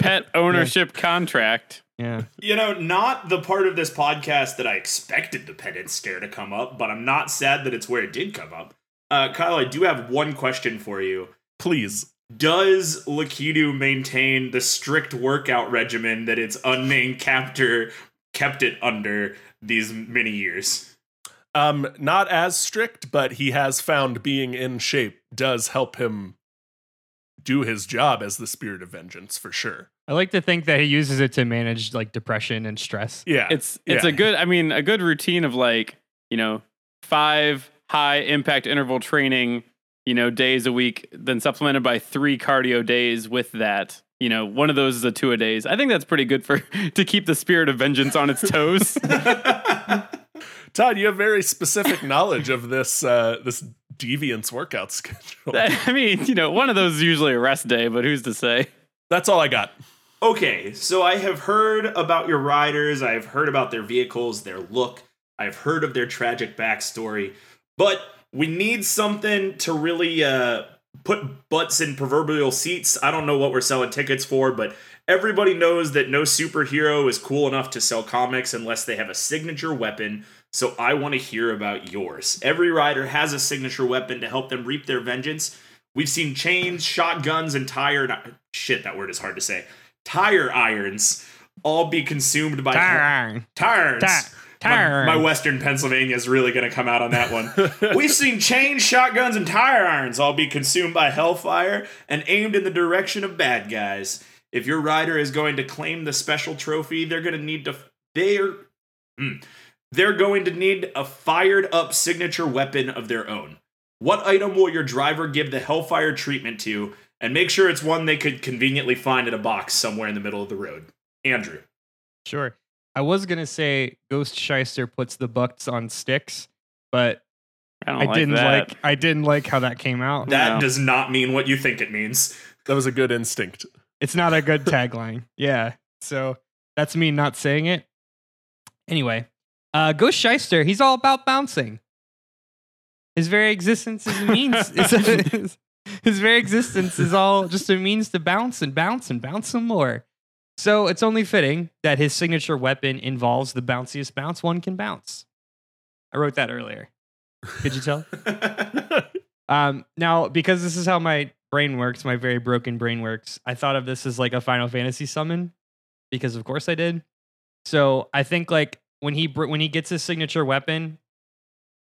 pet ownership yeah. contract. Yeah. You know, not the part of this podcast that I expected the penance stare to come up, but I'm not sad that it's where it did come up. Uh, Kyle, I do have one question for you. Please. Does Lakitu maintain the strict workout regimen that its unnamed captor kept it under these many years? Um, not as strict, but he has found being in shape does help him do his job as the Spirit of Vengeance, for sure. I like to think that he uses it to manage like depression and stress. Yeah. It's it's yeah. a good, I mean, a good routine of like, you know, five high impact interval training, you know, days a week, then supplemented by three cardio days with that. You know, one of those is a two a days. I think that's pretty good for to keep the Spirit of Vengeance on its toes. Todd, you have very specific knowledge of this uh, this deviance workout schedule. I mean, you know, one of those is usually a rest day, but who's to say? That's all I got. okay, so I have heard about your riders. I've heard about their vehicles, their look. I've heard of their tragic backstory. But we need something to really uh, put butts in proverbial seats. I don't know what we're selling tickets for, but everybody knows that no superhero is cool enough to sell comics unless they have a signature weapon. So I want to hear about yours. Every rider has a signature weapon to help them reap their vengeance. We've seen chains, shotguns, and tire... Shit, that word is hard to say. Tire irons all be consumed by... Tire. Tires. Tire. My, my Western Pennsylvania is really going to come out on that one. We've seen chains, shotguns, and tire irons all be consumed by hellfire and aimed in the direction of bad guys. If your rider is going to claim the special trophy, they're going to need to they're mm, they're going to need a fired up signature weapon of their own. What item will your driver give the hellfire treatment to? And make sure it's one they could conveniently find in a box somewhere in the middle of the road. Andrew. Sure. I was going to say Ghost Shyster puts the butts on sticks, but I, don't I like didn't that. like I didn't like how that came out. That no. does not mean what you think it means. That was a good instinct. It's not a good tagline. Yeah. So that's me not saying it. Anyway, uh, Ghost Shyster, he's all about bouncing. His very existence is a means. his, his very existence is all just a means to bounce and bounce and bounce some more. So it's only fitting that his signature weapon involves the bounciest bounce one can bounce. I wrote that earlier. Could you tell? um, now, because this is how my brain works, my very broken brain works, I thought of this as like a Final Fantasy summon, because of course I did. So I think like when he when he gets his signature weapon,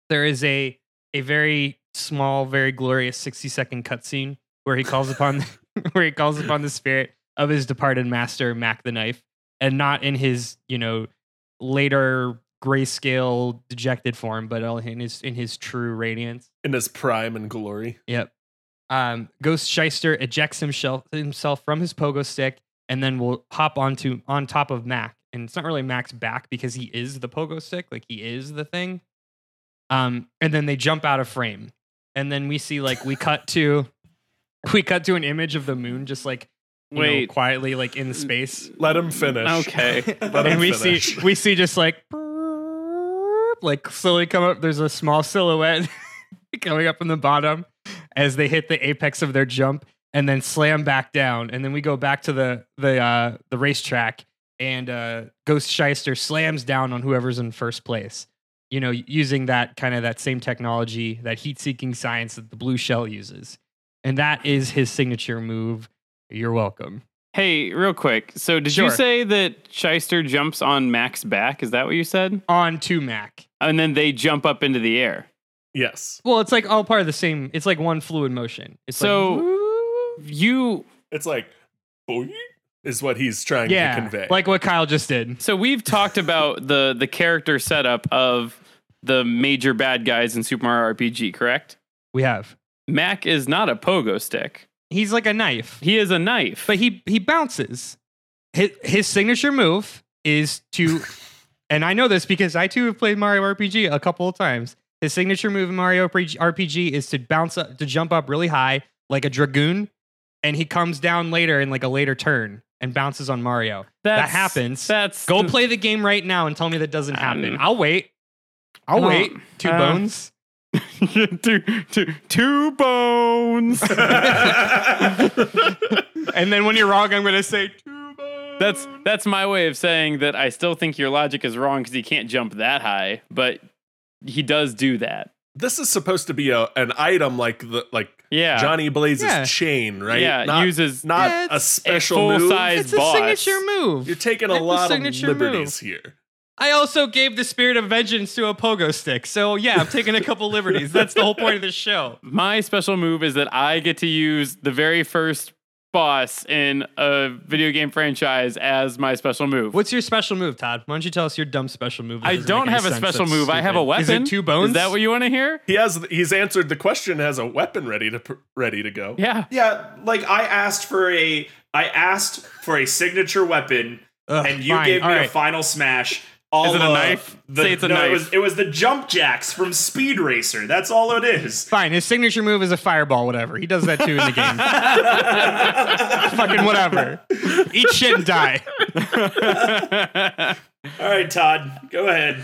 there is a a very small, very glorious sixty second cutscene where he calls upon where he calls upon the spirit of his departed master, Mac the Knife, and not in his, you know, later grayscale dejected form, but all in his in his true radiance. In his prime and glory. Yep. Um, Ghost Shyster ejects himself himself from his pogo stick and then will hop onto on top of Mac. And it's not really Mac's back because he is the pogo stick, like he is the thing. Um, and then they jump out of frame. And then we see like we cut to we cut to an image of the moon just like You Wait, know, quietly, like in space. Let him finish. Okay. Let and him we finish. see, we see just like, like slowly come up. There's a small silhouette coming up from the bottom as they hit the apex of their jump and then slam back down. And then we go back to the the uh, the racetrack and uh, Ghost Shyster slams down on whoever's in first place. You know, using that kind of that same technology, that heat-seeking science that the blue shell uses, and that is his signature move. You're welcome. Hey, real quick. So did sure. you say that Shyster jumps on Mac's back? Is that what you said? On to Mac. And then they jump up into the air. Yes. Well, it's like all part of the same. It's like one fluid motion. It's so like, you. It's like boing is what he's trying yeah, to convey. Like what Kyle just did. So we've talked about the, the character setup of the major bad guys in Super Mario R P G, correct? We have. Mac is not a pogo stick. He's like a knife. He is a knife. But he he bounces. His, his signature move is to, and I know this because I too have played Mario R P G a couple of times. His signature move in Mario R P G is to bounce up, to jump up really high like a dragoon. And he comes down later in like a later turn and bounces on Mario. That's, that happens. That's Go play the game right now and tell me that doesn't happen. Um, I'll wait. I'll wait. Two uh, bones. two, two, two bones. And then when you're wrong, I'm going to say two bones. That's that's my way of saying that I still think your logic is wrong because he can't jump that high, but he does do that. This is supposed to be a an item like the like yeah. Johnny Blaze's yeah. chain, right? Yeah, not, uses not yeah, a special move. Size it's boss. A signature move. You're taking a it's lot a of liberties move. Here. I also gave the spirit of vengeance to a pogo stick. So, yeah, I'm taking a couple liberties. That's the whole point of this show. My special move is that I get to use the very first boss in a video game franchise as my special move. What's your special move, Todd? Why don't you tell us your dumb special move? I don't have a special move. Stupid. I have a weapon. Is it two bones? Is that what you want to hear? He has. He's answered the question. Has a weapon ready to ready to go. Yeah. Yeah. Like I asked for a. I asked for a signature weapon, Ugh, and you fine. gave me All right. a final smash. all Is it a uh, knife? The, Say it's a no, knife. It was, it was the jump jacks from Speed Racer. That's all it is. Fine. His signature move is a fireball, whatever. He does that too in the game. Fucking whatever. Eat shit and die. All right, Todd. Go ahead.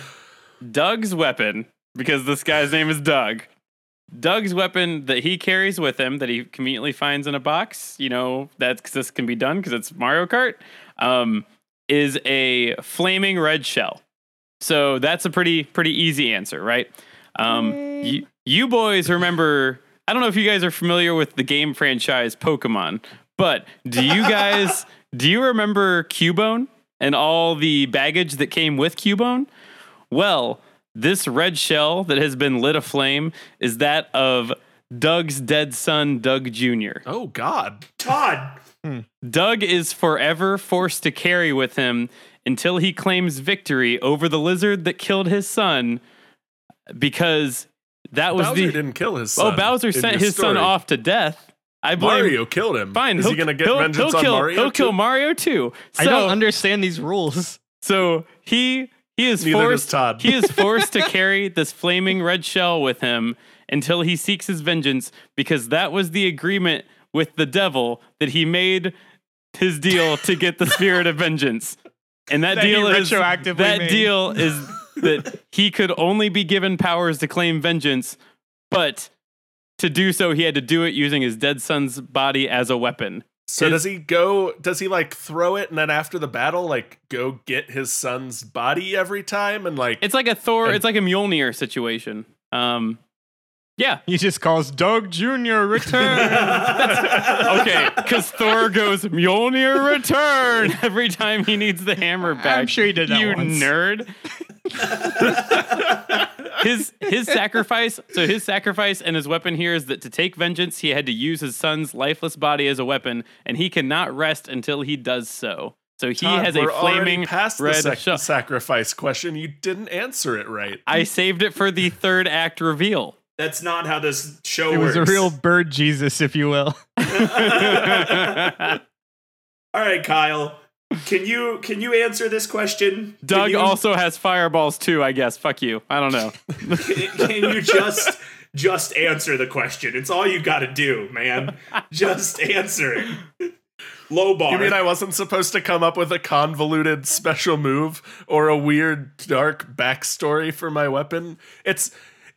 Doug's weapon, because this guy's name is Doug. Doug's weapon that he carries with him that he conveniently finds in a box, you know, that's this can be done because it's Mario Kart, um, is a flaming red shell. So that's a pretty, pretty easy answer, right? Um, you, you boys remember, I don't know if you guys are familiar with the game franchise Pokemon, but do you guys, do you remember Cubone and all the baggage that came with Cubone? Well, this red shell that has been lit aflame is that of Doug's dead son, Doug Junior Oh, God. Todd! Hmm. Doug is forever forced to carry with him until he claims victory over the lizard that killed his son, because that was Bowser the... Bowser didn't kill his son. Oh, Bowser sent his story. son off to death. I blame Mario killed him. Fine. Is he going to get he'll, vengeance he'll on kill, Mario? He'll too? kill Mario, too. So, I don't understand these rules. So he... He is Neither forced. He is forced to carry this flaming red shell with him until he seeks his vengeance, because that was the agreement with the devil that he made his deal to get the spirit of vengeance. And that, that deal is that made. deal is that he could only be given powers to claim vengeance, but to do so, he had to do it using his dead son's body as a weapon. So his, does he go, does he like throw it and then after the battle, like go get his son's body every time? And like, it's like a Thor, and, it's like a Mjolnir situation. Um, yeah. He just calls Doug Junior return. Okay. Cause Thor goes Mjolnir return every time he needs the hammer back. I'm sure he did that You once. nerd. His his sacrifice, so his sacrifice and his weapon here is that to take vengeance, he had to use his son's lifeless body as a weapon, and he cannot rest until he does so. So he Todd, has a flaming past red the sac- sacrifice question. You didn't answer it right. I saved it for the third act reveal. That's not how this show it works. It was a real bird Jesus, if you will. All right, Kyle. Can you can you answer this question? Doug you, also has fireballs too, I guess. Fuck you. I don't know. Can, can you just just answer the question? It's all you got to do, man. Just answer it. Low bar. You mean I wasn't supposed to come up with a convoluted special move or a weird dark backstory for my weapon? It's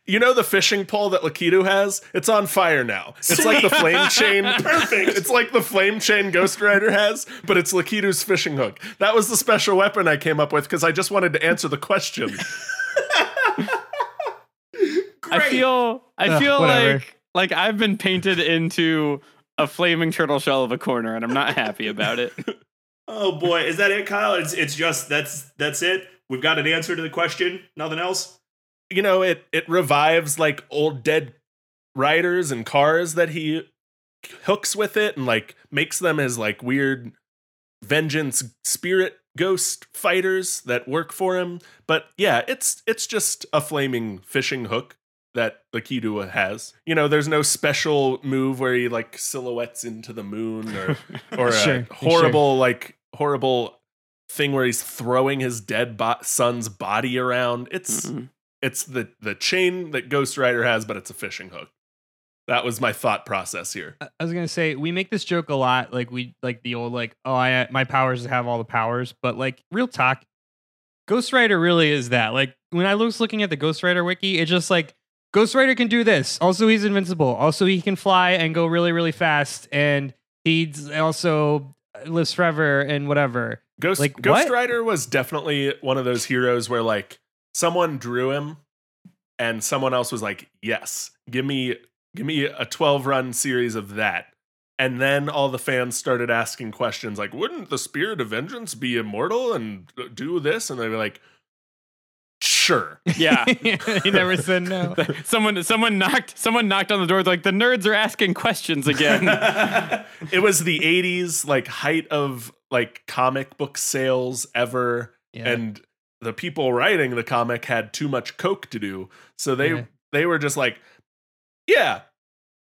You know the fishing pole that Lakitu has? It's on fire now. It's like the flame chain. Perfect. It's like the flame chain Ghost Rider has, but it's Lakitu's fishing hook. That was the special weapon I came up with because I just wanted to answer the question. Great. I feel I feel uh, like like I've been painted into a flaming turtle shell of a corner, and I'm not happy about it. Oh boy, is that it, Kyle? It's it's just that's that's it. We've got an answer to the question. Nothing else. You know, it, it revives like old dead riders and cars that he hooks with it and like makes them his like weird vengeance spirit ghost fighters that work for him. But yeah, it's it's just a flaming fishing hook that Lakitu has. You know, there's no special move where he like silhouettes into the moon or or sure, a horrible sure. like horrible thing where he's throwing his dead bo- son's body around. It's mm-hmm. It's the, the chain that Ghost Rider has, but it's a fishing hook. That was my thought process here. I was going to say, we make this joke a lot. Like we like the old, like, oh, I, my powers have all the powers. But like real talk, Ghost Rider really is that. Like when I was looking at the Ghost Rider wiki, it's just like Ghost Rider can do this. Also, he's invincible. Also, he can fly and go really, really fast. And he also lives forever and whatever. Ghost, like, Ghost Rider was definitely one of those heroes where like, someone drew him and someone else was like, yes, give me give me a twelve run series of that. And then all the fans started asking questions like, wouldn't the spirit of vengeance be immortal and do this? And they were like, sure. Yeah. He never said no. Someone someone knocked someone knocked on the door like, the nerds are asking questions again. It was the eighties, like height of like comic book sales ever. Yeah. And the people writing the comic had too much coke to do. So they, yeah. they were just like, yeah,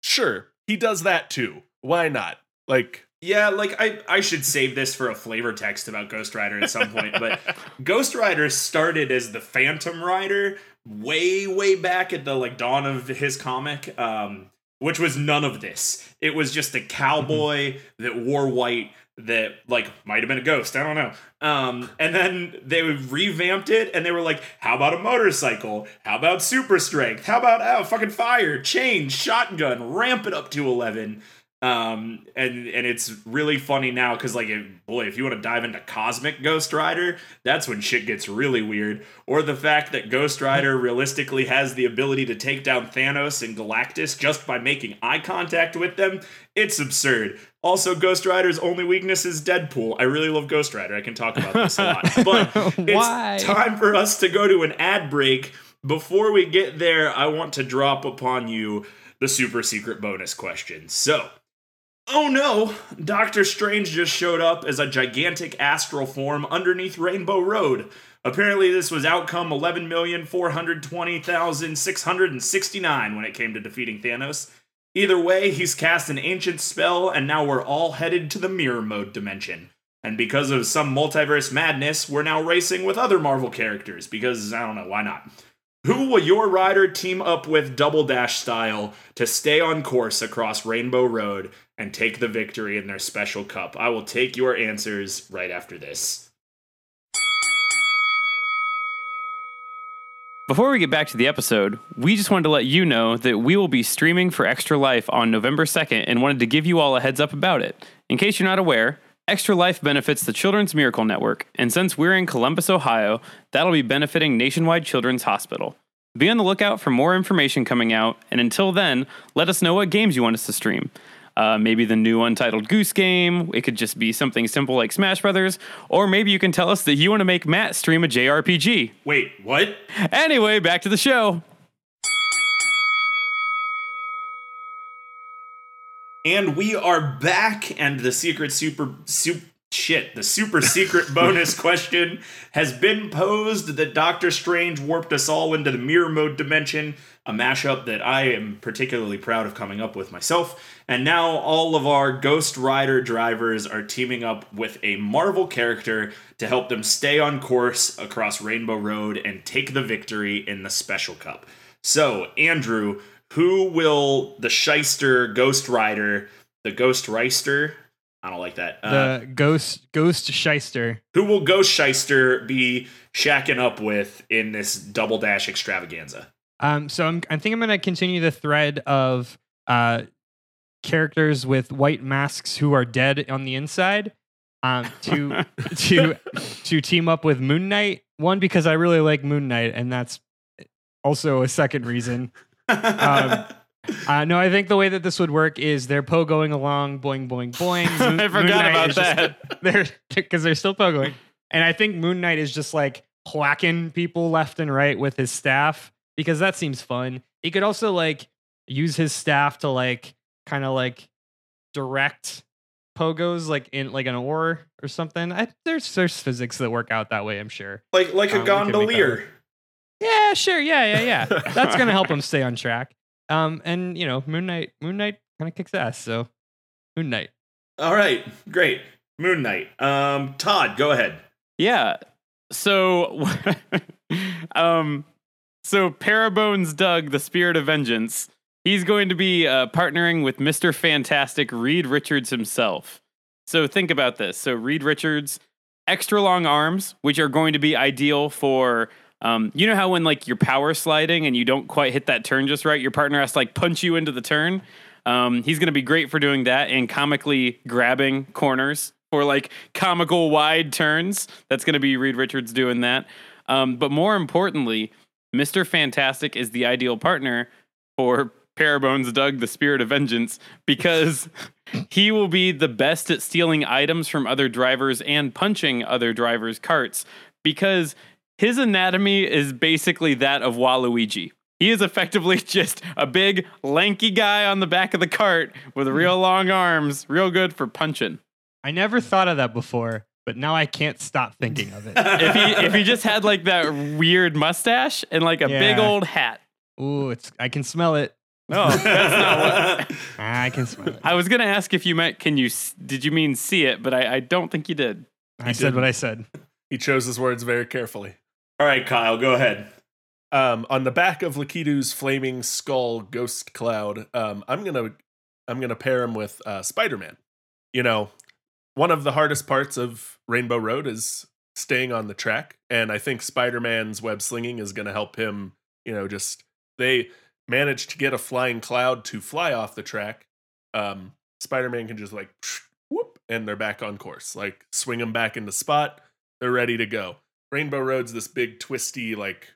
sure. He does that too. Why not? Like, Yeah, like, I, I should save this for a flavor text about Ghost Rider at some point, but Ghost Rider started as the Phantom Rider way, way back at the, like, dawn of his comic, um, which was none of this. It was just a cowboy mm-hmm. that wore white that, like, might have been a ghost, I don't know. Um, and then they revamped it, and they were like, how about a motorcycle? How about super strength? How about, oh, fucking fire, chain, shotgun, ramp it up to eleven. Um, and, and it's really funny now, because, like, it, boy, if you want to dive into Cosmic Ghost Rider, that's when shit gets really weird. Or the fact that Ghost Rider realistically has the ability to take down Thanos and Galactus just by making eye contact with them, it's absurd. Also, Ghost Rider's only weakness is Deadpool. I really love Ghost Rider. I can talk about this a lot. But Why? It's time for us to go to an ad break. Before we get there, I want to drop upon you the super secret bonus question. So, oh no, Doctor Strange just showed up as a gigantic astral form underneath Rainbow Road. Apparently this was outcome eleven million four hundred twenty thousand six hundred sixty-nine when it came to defeating Thanos. Either way, he's cast an ancient spell, and now we're all headed to the mirror mode dimension. And because of some multiverse madness, we're now racing with other Marvel characters, because, I don't know, why not? Who will your rider team up with Double Dash style to stay on course across Rainbow Road and take the victory in their special cup? I will take your answers right after this. Before we get back to the episode, we just wanted to let you know that we will be streaming for Extra Life on November second and wanted to give you all a heads up about it. In case you're not aware, Extra Life benefits the Children's Miracle Network, and since we're in Columbus, Ohio, that'll be benefiting Nationwide Children's Hospital. Be on the lookout for more information coming out, and until then, let us know what games you want us to stream. Uh, maybe the new Untitled Goose Game, it could just be something simple like Smash Brothers, or maybe you can tell us that you want to make Matt stream a J R P G. Wait, what? Anyway, back to the show. And we are back, and the secret super, super shit, the super secret bonus question has been posed that Doctor Strange warped us all into the mirror mode dimension, a mashup that I am particularly proud of coming up with myself. And now all of our Ghost Rider drivers are teaming up with a Marvel character to help them stay on course across Rainbow Road and take the victory in the Special Cup. So, Andrew, who will the shyster Ghost Rider, the Ghost Rister? I don't like that. Uh, the Ghost Ghost Shyster. Who will Ghost Shyster be shacking up with in this Double Dash extravaganza? Um, so I'm, I think I'm going to continue the thread of uh, characters with white masks who are dead on the inside um, to to to team up with Moon Knight. One, because I really like Moon Knight, and that's also a second reason. um, uh, no, I think the way that this would work is they're pogoing along, boing, boing, boing. Moon, I forgot about that. Because they're, they're still pogoing. And I think Moon Knight is just like whacking people left and right with his staff, because that seems fun. He could also like use his staff to like kind of like direct pogos like in like an oar or something. I, there's there's physics that work out that way, I'm sure. Like like a um, gondolier. Yeah, sure. Yeah, yeah, yeah. That's going to help him stay on track. Um, and, you know, Moon Knight, Moon Knight kind of kicks ass. So Moon Knight. All right. Great. Moon Knight. Um, Todd, go ahead. Yeah. So, um, so Parabones Doug, the Spirit of Vengeance, he's going to be uh, partnering with Mister Fantastic Reed Richards himself. So think about this. So Reed Richards, extra long arms, which are going to be ideal for... Um, you know how when like you're power sliding and you don't quite hit that turn just right, your partner has to like punch you into the turn. Um, he's going to be great for doing that and comically grabbing corners for like comical wide turns. That's going to be Reed Richards doing that. Um, but more importantly, Mister Fantastic is the ideal partner for Parabones Doug, the Spirit of Vengeance, because he will be the best at stealing items from other drivers and punching other drivers' carts, because his anatomy is basically that of Waluigi. He is effectively just a big, lanky guy on the back of the cart with real long arms, real good for punching. I never thought of that before, but now I can't stop thinking of it. if he if he just had like that weird mustache and like a yeah. big old hat. Ooh, it's I can smell it. No, that's not what... I can smell it. I was going to ask if you meant, can you, did you mean see it? But I, I don't think you did. I you said didn't. What I said. He chose his words very carefully. All right, Kyle, go ahead. Um, on the back of Lakitu's flaming skull ghost cloud, um, I'm going to I'm going to pair him with uh, Spider-Man. You know, one of the hardest parts of Rainbow Road is staying on the track. And I think Spider-Man's web slinging is going to help him, you know, just they managed to get a flying cloud to fly off the track. Um, Spider-Man can just like whoop and they're back on course, like swing them back into spot. They're ready to go. Rainbow Road's this big twisty like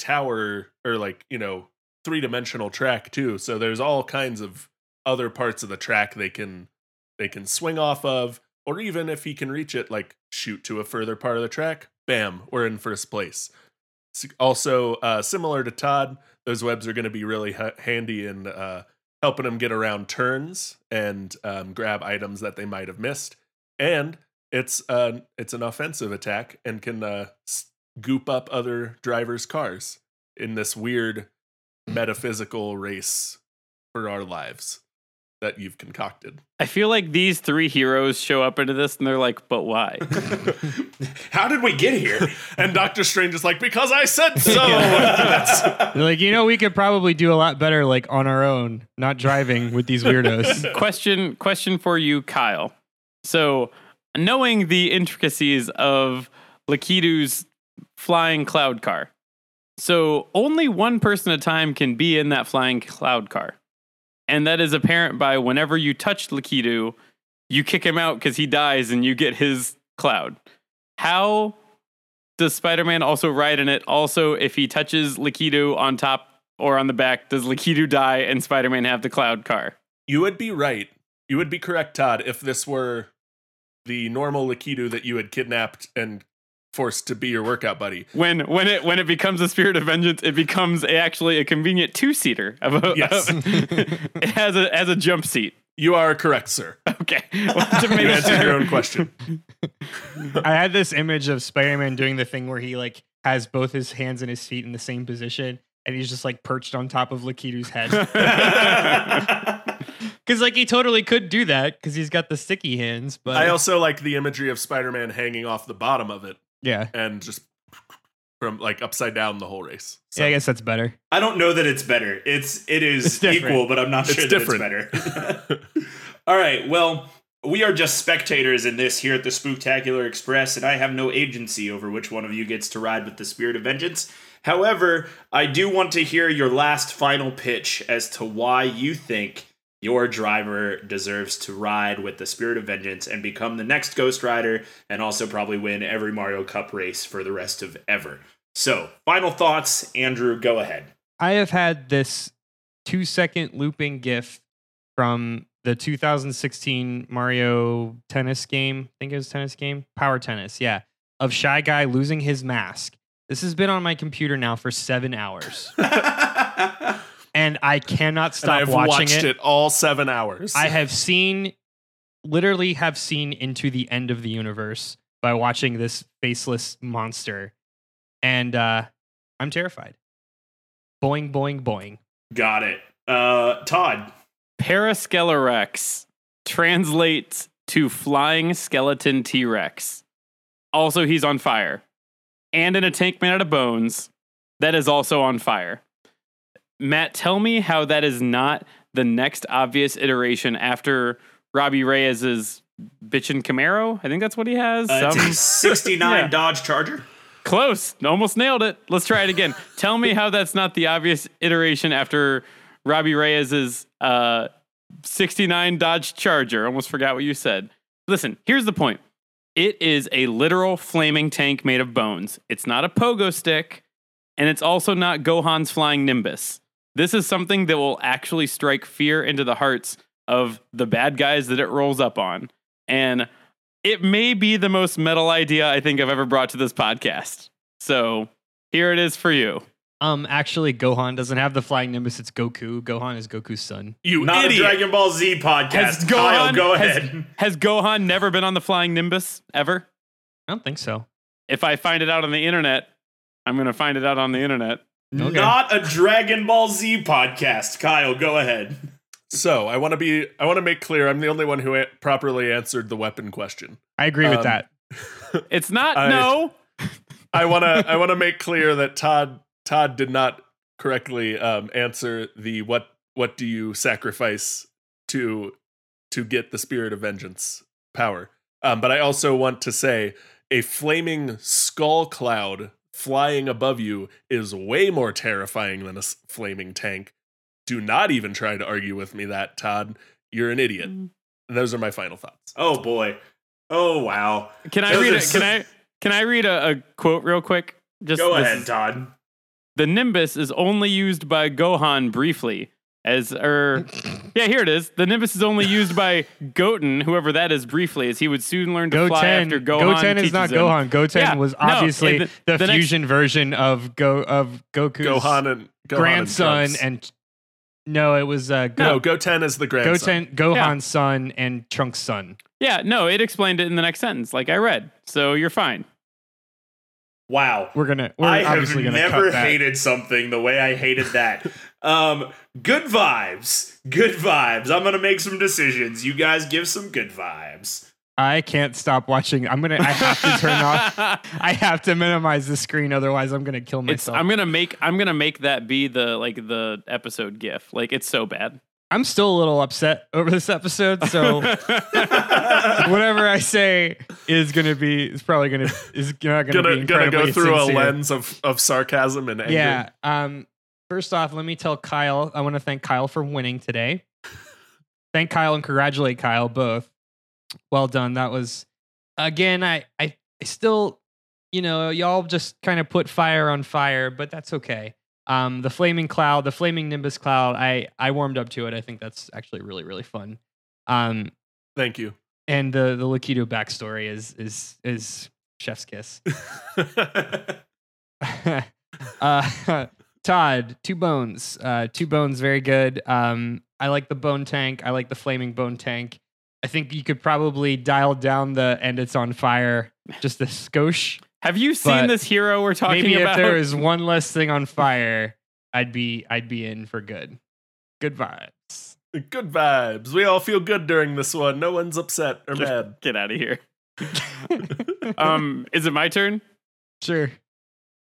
tower or like, you know, three dimensional track too. So there's all kinds of other parts of the track they can they can swing off of, or even if he can reach it, like shoot to a further part of the track. Bam, we're in first place. Also, uh, similar to Todd, those webs are going to be really ha- handy in uh, helping them get around turns and um, grab items that they might have missed. And it's uh, it's an offensive attack and can uh, goop up other drivers' cars in this weird metaphysical race for our lives that you've concocted. I feel like these three heroes show up into this and they're like, but why? How did we get here? And Doctor Strange is like, because I said so. That's- they're like, you know, we could probably do a lot better like on our own, not driving with these weirdos. Question, question for you, Kyle. So knowing the intricacies of Lakitu's flying cloud car. So only one person at a time can be in that flying cloud car. And that is apparent by whenever you touch Lakitu, you kick him out because he dies and you get his cloud. How does Spider-Man also ride in it? Also, if he touches Lakitu on top or on the back, does Lakitu die and Spider-Man have the cloud car? You would be right. You would be correct, Todd, if this were the normal Lakitu that you had kidnapped and forced to be your workout buddy. When when it when it becomes a spirit of vengeance, it becomes a, actually a convenient two-seater. Of a, yes. Of, it has a, has a jump seat. You are correct, sir. Okay. Well, to you answered sure. your own question. I had this image of Spider-Man doing the thing where he like has both his hands and his feet in the same position, and he's just like perched on top of Lakitu's head. Because like he totally could do that because he's got the sticky hands. But I also like the imagery of Spider-Man hanging off the bottom of it. Yeah. And just from like upside down the whole race. So. Yeah, I guess that's better. I don't know that it's better. It's it is it's equal, but I'm not it's sure different. That it's better. All right. Well, we are just spectators in this here at the Spooktacular Express, and I have no agency over which one of you gets to ride with the Spirit of Vengeance. However, I do want to hear your last final pitch as to why you think your driver deserves to ride with the Spirit of Vengeance and become the next Ghost Rider and also probably win every Mario Cup race for the rest of ever. So, final thoughts, Andrew, go ahead. I have had this two-second looping GIF from the two thousand sixteen Mario tennis game. I think it was tennis game? Power Tennis, yeah. Of Shy Guy losing his mask. This has been on my computer now for seven hours. And I cannot stop I've watching watched it. it all seven hours. I have seen, literally have seen into the end of the universe by watching this faceless monster. And uh, I'm terrified. Boing, boing, boing. Got it. Uh, Todd. Paraskelerax translates to flying skeleton T-Rex. Also, he's on fire. And in a tank made out of bones, that is also on fire. Matt, tell me how that is not the next obvious iteration after Robbie Reyes' bitchin' Camaro. I think that's what he has. Uh, Some sixty-nine yeah. Dodge Charger. Close. Almost nailed it. Let's try it again. Tell me how that's not the obvious iteration after Robbie Reyes' uh, sixty-nine Dodge Charger. Almost forgot what you said. Listen, here's the point. It is a literal flaming tank made of bones. It's not a pogo stick, and it's also not Gohan's Flying Nimbus. This is something that will actually strike fear into the hearts of the bad guys that it rolls up on. And it may be the most metal idea I think I've ever brought to this podcast. So here it is for you. Um, actually, Gohan doesn't have the Flying Nimbus. It's Goku. Gohan is Goku's son. You Not idiot. A Dragon Ball Z podcast. Has Kyle, Gohan, go ahead. Has, has Gohan never been on the Flying Nimbus ever? I don't think so. If I find it out on the internet, I'm going to find it out on the internet. Okay. Not a Dragon Ball Z podcast. Kyle, go ahead. So I want to be I want to make clear I'm the only one who a- properly answered the weapon question. I agree um, with that. It's not. I, no. I want to I want to make clear that Todd Todd did not correctly um, answer the what what do you sacrifice to to get the spirit of vengeance power. Um, but I also want to say a flaming skull cloud flying above you is way more terrifying than a flaming tank. Do not even try to argue with me that, Todd. You're an idiot. Mm. Those are my final thoughts. Oh boy. Oh wow. Can I Those read it? So- can I can I read a, a quote real quick? Just go this. ahead, Todd. The Nimbus is only used by Gohan briefly. As er, yeah, here it is. The Nimbus is only used by Goten, whoever that is, briefly, as he would soon learn to Goten, fly after Gohan. Goten is not him. Gohan. Goten yeah, was obviously no, the, the fusion next, version of Go of Goku's Gohan and, Gohan grandson, and, and no, it was uh, Go, no Goten is the grandson. Goten, Gohan's yeah. son and Trunks' son. Yeah, no, it explained it in the next sentence, like I read. So you're fine. Wow, we're gonna. We're I obviously have gonna never cut that. hated something the way I hated that. um, good vibes, good vibes. I'm gonna make some decisions. You guys give some good vibes. I can't stop watching. I'm gonna. I have to turn off. I have to minimize the screen, otherwise I'm gonna kill myself. It's, I'm gonna make. I'm gonna make that be the like the episode GIF. Like it's so bad. I'm still a little upset over this episode, so whatever I say is gonna be is probably gonna is not gonna, gonna be gonna go through sincere. a lens of, of sarcasm and anger. Yeah. Um. First off, let me tell Kyle. I want to thank Kyle for winning today. Thank Kyle and congratulate Kyle both. Well done. That was again. I I, I still, you know, y'all just kind of put fire on fire, but that's okay. Um, the flaming cloud, the flaming Nimbus cloud. I, I warmed up to it. I think that's actually really, really fun. Um, thank you. And the, the Lakitu backstory is, is, is chef's kiss. uh, Todd, two bones, uh, two bones. Very good. Um, I like the bone tank. I like the flaming bone tank. I think you could probably dial down the, and it's on fire. Just a skosh. Have you seen but this hero we're talking maybe about? Maybe if there is one less thing on fire, I'd be I'd be in for good. Good vibes. Good vibes. We all feel good during this one. No one's upset or Just mad. Get out of here. um, is it my turn? Sure.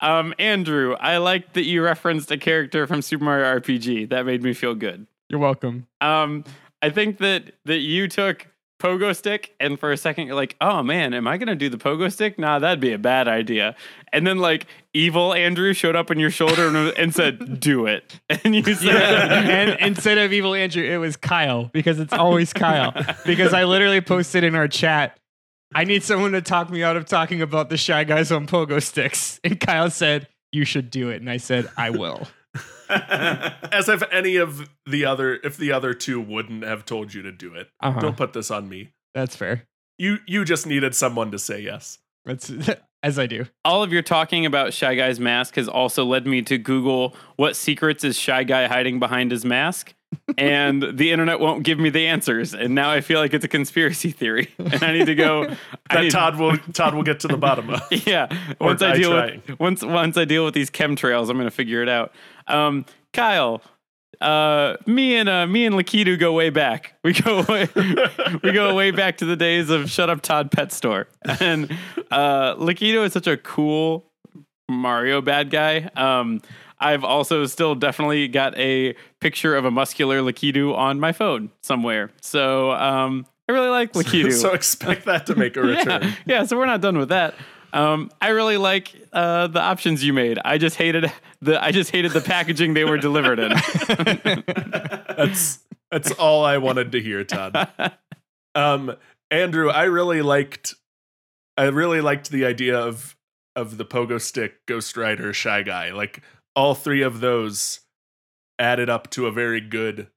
Um, Andrew, I liked that you referenced a character from Super Mario R P G. That made me feel good. You're welcome. Um, I think that that you took pogo stick, and for a second you're like, oh man, am I gonna do the pogo stick? Nah, that'd be a bad idea. And then like evil Andrew showed up on your shoulder and, and said, do it. And you said yeah. And instead of evil Andrew, it was Kyle, because it's always Kyle. Because I literally posted in our chat, I need someone to talk me out of talking about the Shy Guys on pogo sticks. And Kyle said, you should do it. And I said, I will. As if any of the other, if the other two wouldn't have told you to do it. Uh-huh. Don't put this on me. That's fair. You you just needed someone to say yes. That's as I do. All of your talking about Shy Guy's mask has also led me to Google what secrets is Shy Guy hiding behind his mask, and the internet won't give me the answers. And now I feel like it's a conspiracy theory, and I need to go. that I need, Todd will Todd will get to the bottom of. Yeah. Once I deal trying. with once once I deal with these chemtrails, I'm going to figure it out. Um, Kyle, uh, me and uh, me and Lakitu go way back. We go way, we go way back to the days of Shut Up Todd Pet Store. And uh, Lakitu is such a cool Mario bad guy. Um, I've also still definitely got a picture of a muscular Lakitu on my phone somewhere. So um, I really like Lakitu. So expect that to make a return. yeah, yeah. So we're not done with that. Um, I really like uh, the options you made. I just hated the I just hated the packaging they were delivered in. that's that's all I wanted to hear, Todd. Um, Andrew, I really liked I really liked the idea of of the pogo stick, Ghost Rider, Shy Guy. Like all three of those added up to a very good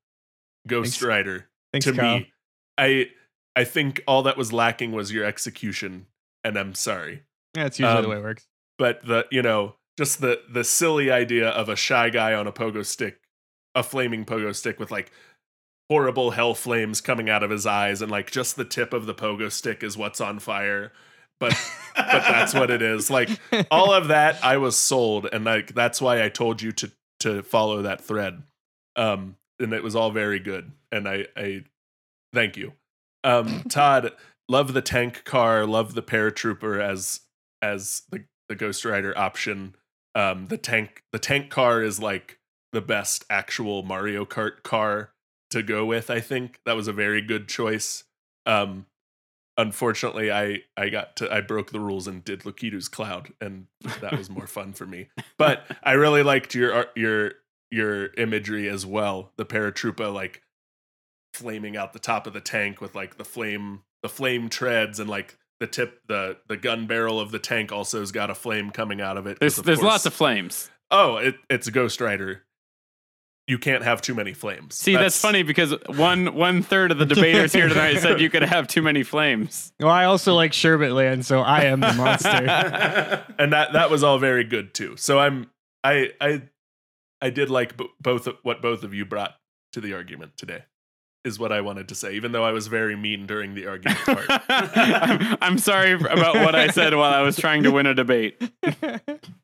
Ghost Thanks. Rider. Thanks, to Kyle. me, I I think all that was lacking was your execution, and I'm sorry. Yeah, it's usually um, the way it works. But the you know, just the the silly idea of a Shy Guy on a pogo stick, a flaming pogo stick with like horrible hell flames coming out of his eyes, and like just the tip of the pogo stick is what's on fire. but but that's what it is. Like, all of that, I was sold, and like that's why I told you to to follow that thread. Um, and it was all very good, and I I thank you, um, Todd. Love the tank car. Love the Paratrooper as as the the Ghost Rider option. Um, the tank the tank car is like the best actual Mario Kart car to go with. I think that was a very good choice. Um, unfortunately, I I got to I broke the rules and did Lakitu's Cloud, and that was more fun for me. But I really liked your your your imagery as well. The Paratroopa like flaming out the top of the tank with like the flame. The flame treads, and like the tip, the the gun barrel of the tank also has got a flame coming out of it. There's, of there's course, lots of flames. Oh, it, it's a Ghost Rider. You can't have too many flames. See, that's, that's funny because one one third of the debaters here tonight said you could have too many flames. Well, I also like Sherbet Land, so I am the monster. And that that was all very good too. So I'm I I I did like b- both of, what both of you brought to the argument today. Is what I wanted to say, even though I was very mean during the argument part. I'm, I'm sorry about what I said while I was trying to win a debate.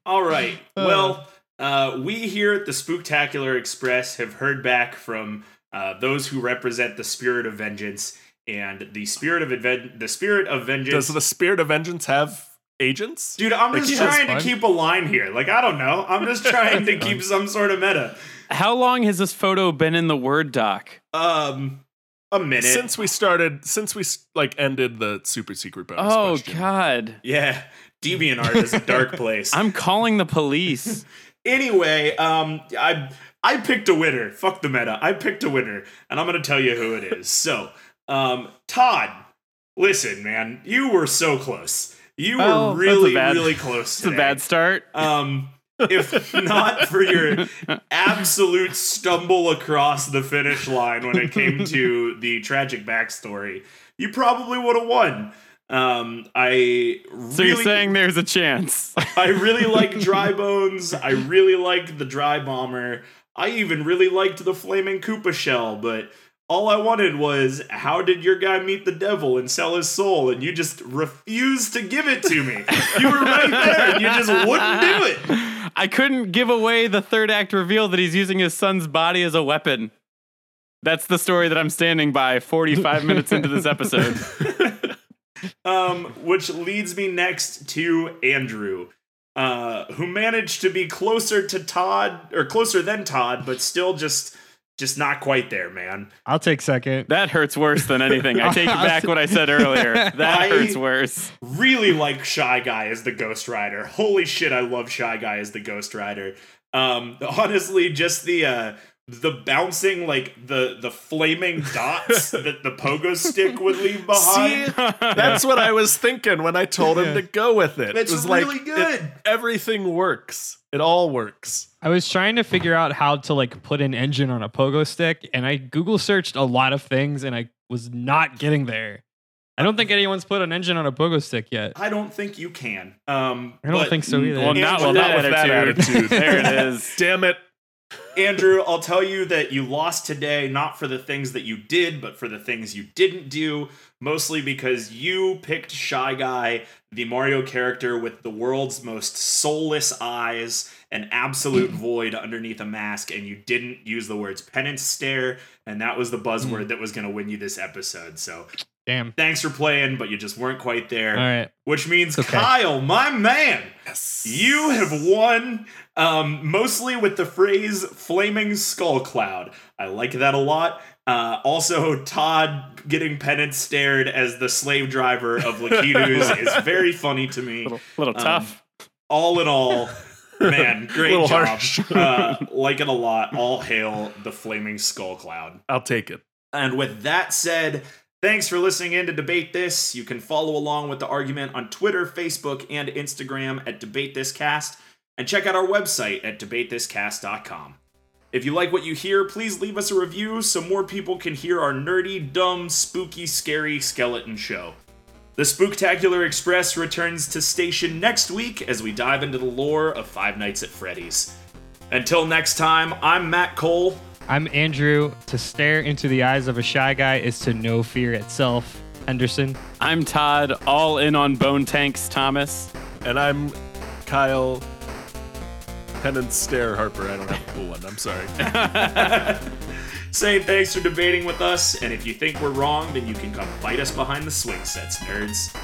All right. Well, uh, we here at the Spooktacular Express have heard back from uh, those who represent the spirit of vengeance, and the spirit of adven- the spirit of vengeance. Does the spirit of vengeance have agents? Dude, I'm just like, trying to keep a line here. Like, I don't know. I'm just trying to keep some sort of meta. How long has this photo been in the Word doc? Um, a minute. Since we started, since we like ended the super secret bonus Oh, question. God. Yeah. DeviantArt is a dark place. I'm calling the police. Anyway, um, I I picked a winner. Fuck the meta. I picked a winner, and I'm going to tell you who it is. So, um, Todd, listen, man, you were so close. You were oh, really, bad, really close today. That's a bad start. Um... If not for your absolute stumble across the finish line when it came to the tragic backstory, you probably would have won. Um, I really, so you're saying there's a chance. I really like Dry Bones. I really liked the Dry Bomber. I even really liked the Flaming Koopa Shell, but all I wanted was, how did your guy meet the devil and sell his soul? And you just refused to give it to me. You were right there, and you just wouldn't do it. I couldn't give away the third act reveal that he's using his son's body as a weapon. That's the story that I'm standing by forty-five minutes into this episode. um, which leads me next to Andrew, uh, who managed to be closer to Todd, or closer than Todd, but still just... Just not quite there, man. I'll take second. That hurts worse than anything. I take back what I said earlier. That I hurts worse. Really like Shy Guy as the Ghost Rider. Holy shit, I love Shy Guy as the Ghost Rider. Um, honestly, just the uh, the bouncing, like the the flaming dots that the pogo stick would leave behind. See, that's what I was thinking when I told him to go with it. It's it was really like, good. It, everything works. It all works. I was trying to figure out how to like put an engine on a pogo stick, and I Google searched a lot of things, and I was not getting there. I don't think anyone's put an engine on a pogo stick yet. I don't think you can. Um, I don't think so either. Well, not with that attitude. attitude. There it is. Damn it. Andrew, I'll tell you that you lost today, not for the things that you did, but for the things you didn't do, mostly because you picked Shy Guy, the Mario character with the world's most soulless eyes, an absolute void underneath a mask, and you didn't use the words penance stare, and that was the buzzword that was going to win you this episode, so... Damn. Thanks for playing, but you just weren't quite there. All right. Which means, okay. Kyle, my man, yes. You have won um, mostly with the phrase flaming skull cloud. I like that a lot. Uh, also, Todd getting penance stared as the slave driver of Lakitu's is very funny to me. A little, little um, tough. All in all, man, great job. Harsh. uh, like it a lot. All hail the flaming skull cloud. I'll take it. And with that said... Thanks for listening in to Debate This. You can follow along with the argument on Twitter, Facebook, and Instagram at Debate This Cast, and check out our website at debate this cast dot com. If you like what you hear, please leave us a review so more people can hear our nerdy, dumb, spooky, scary skeleton show. The Spooktacular Express returns to station next week as we dive into the lore of Five Nights at Freddy's. Until next time, I'm Matt Cole. I'm Andrew. To stare into the eyes of a shy guy is to know fear itself. Henderson. I'm Todd, all in on Bone Tanks Thomas. And I'm Kyle, Penance Stare Harper. I don't have a cool one, I'm sorry. Say thanks for debating with us, and if you think we're wrong, then you can come bite us behind the swing sets, nerds.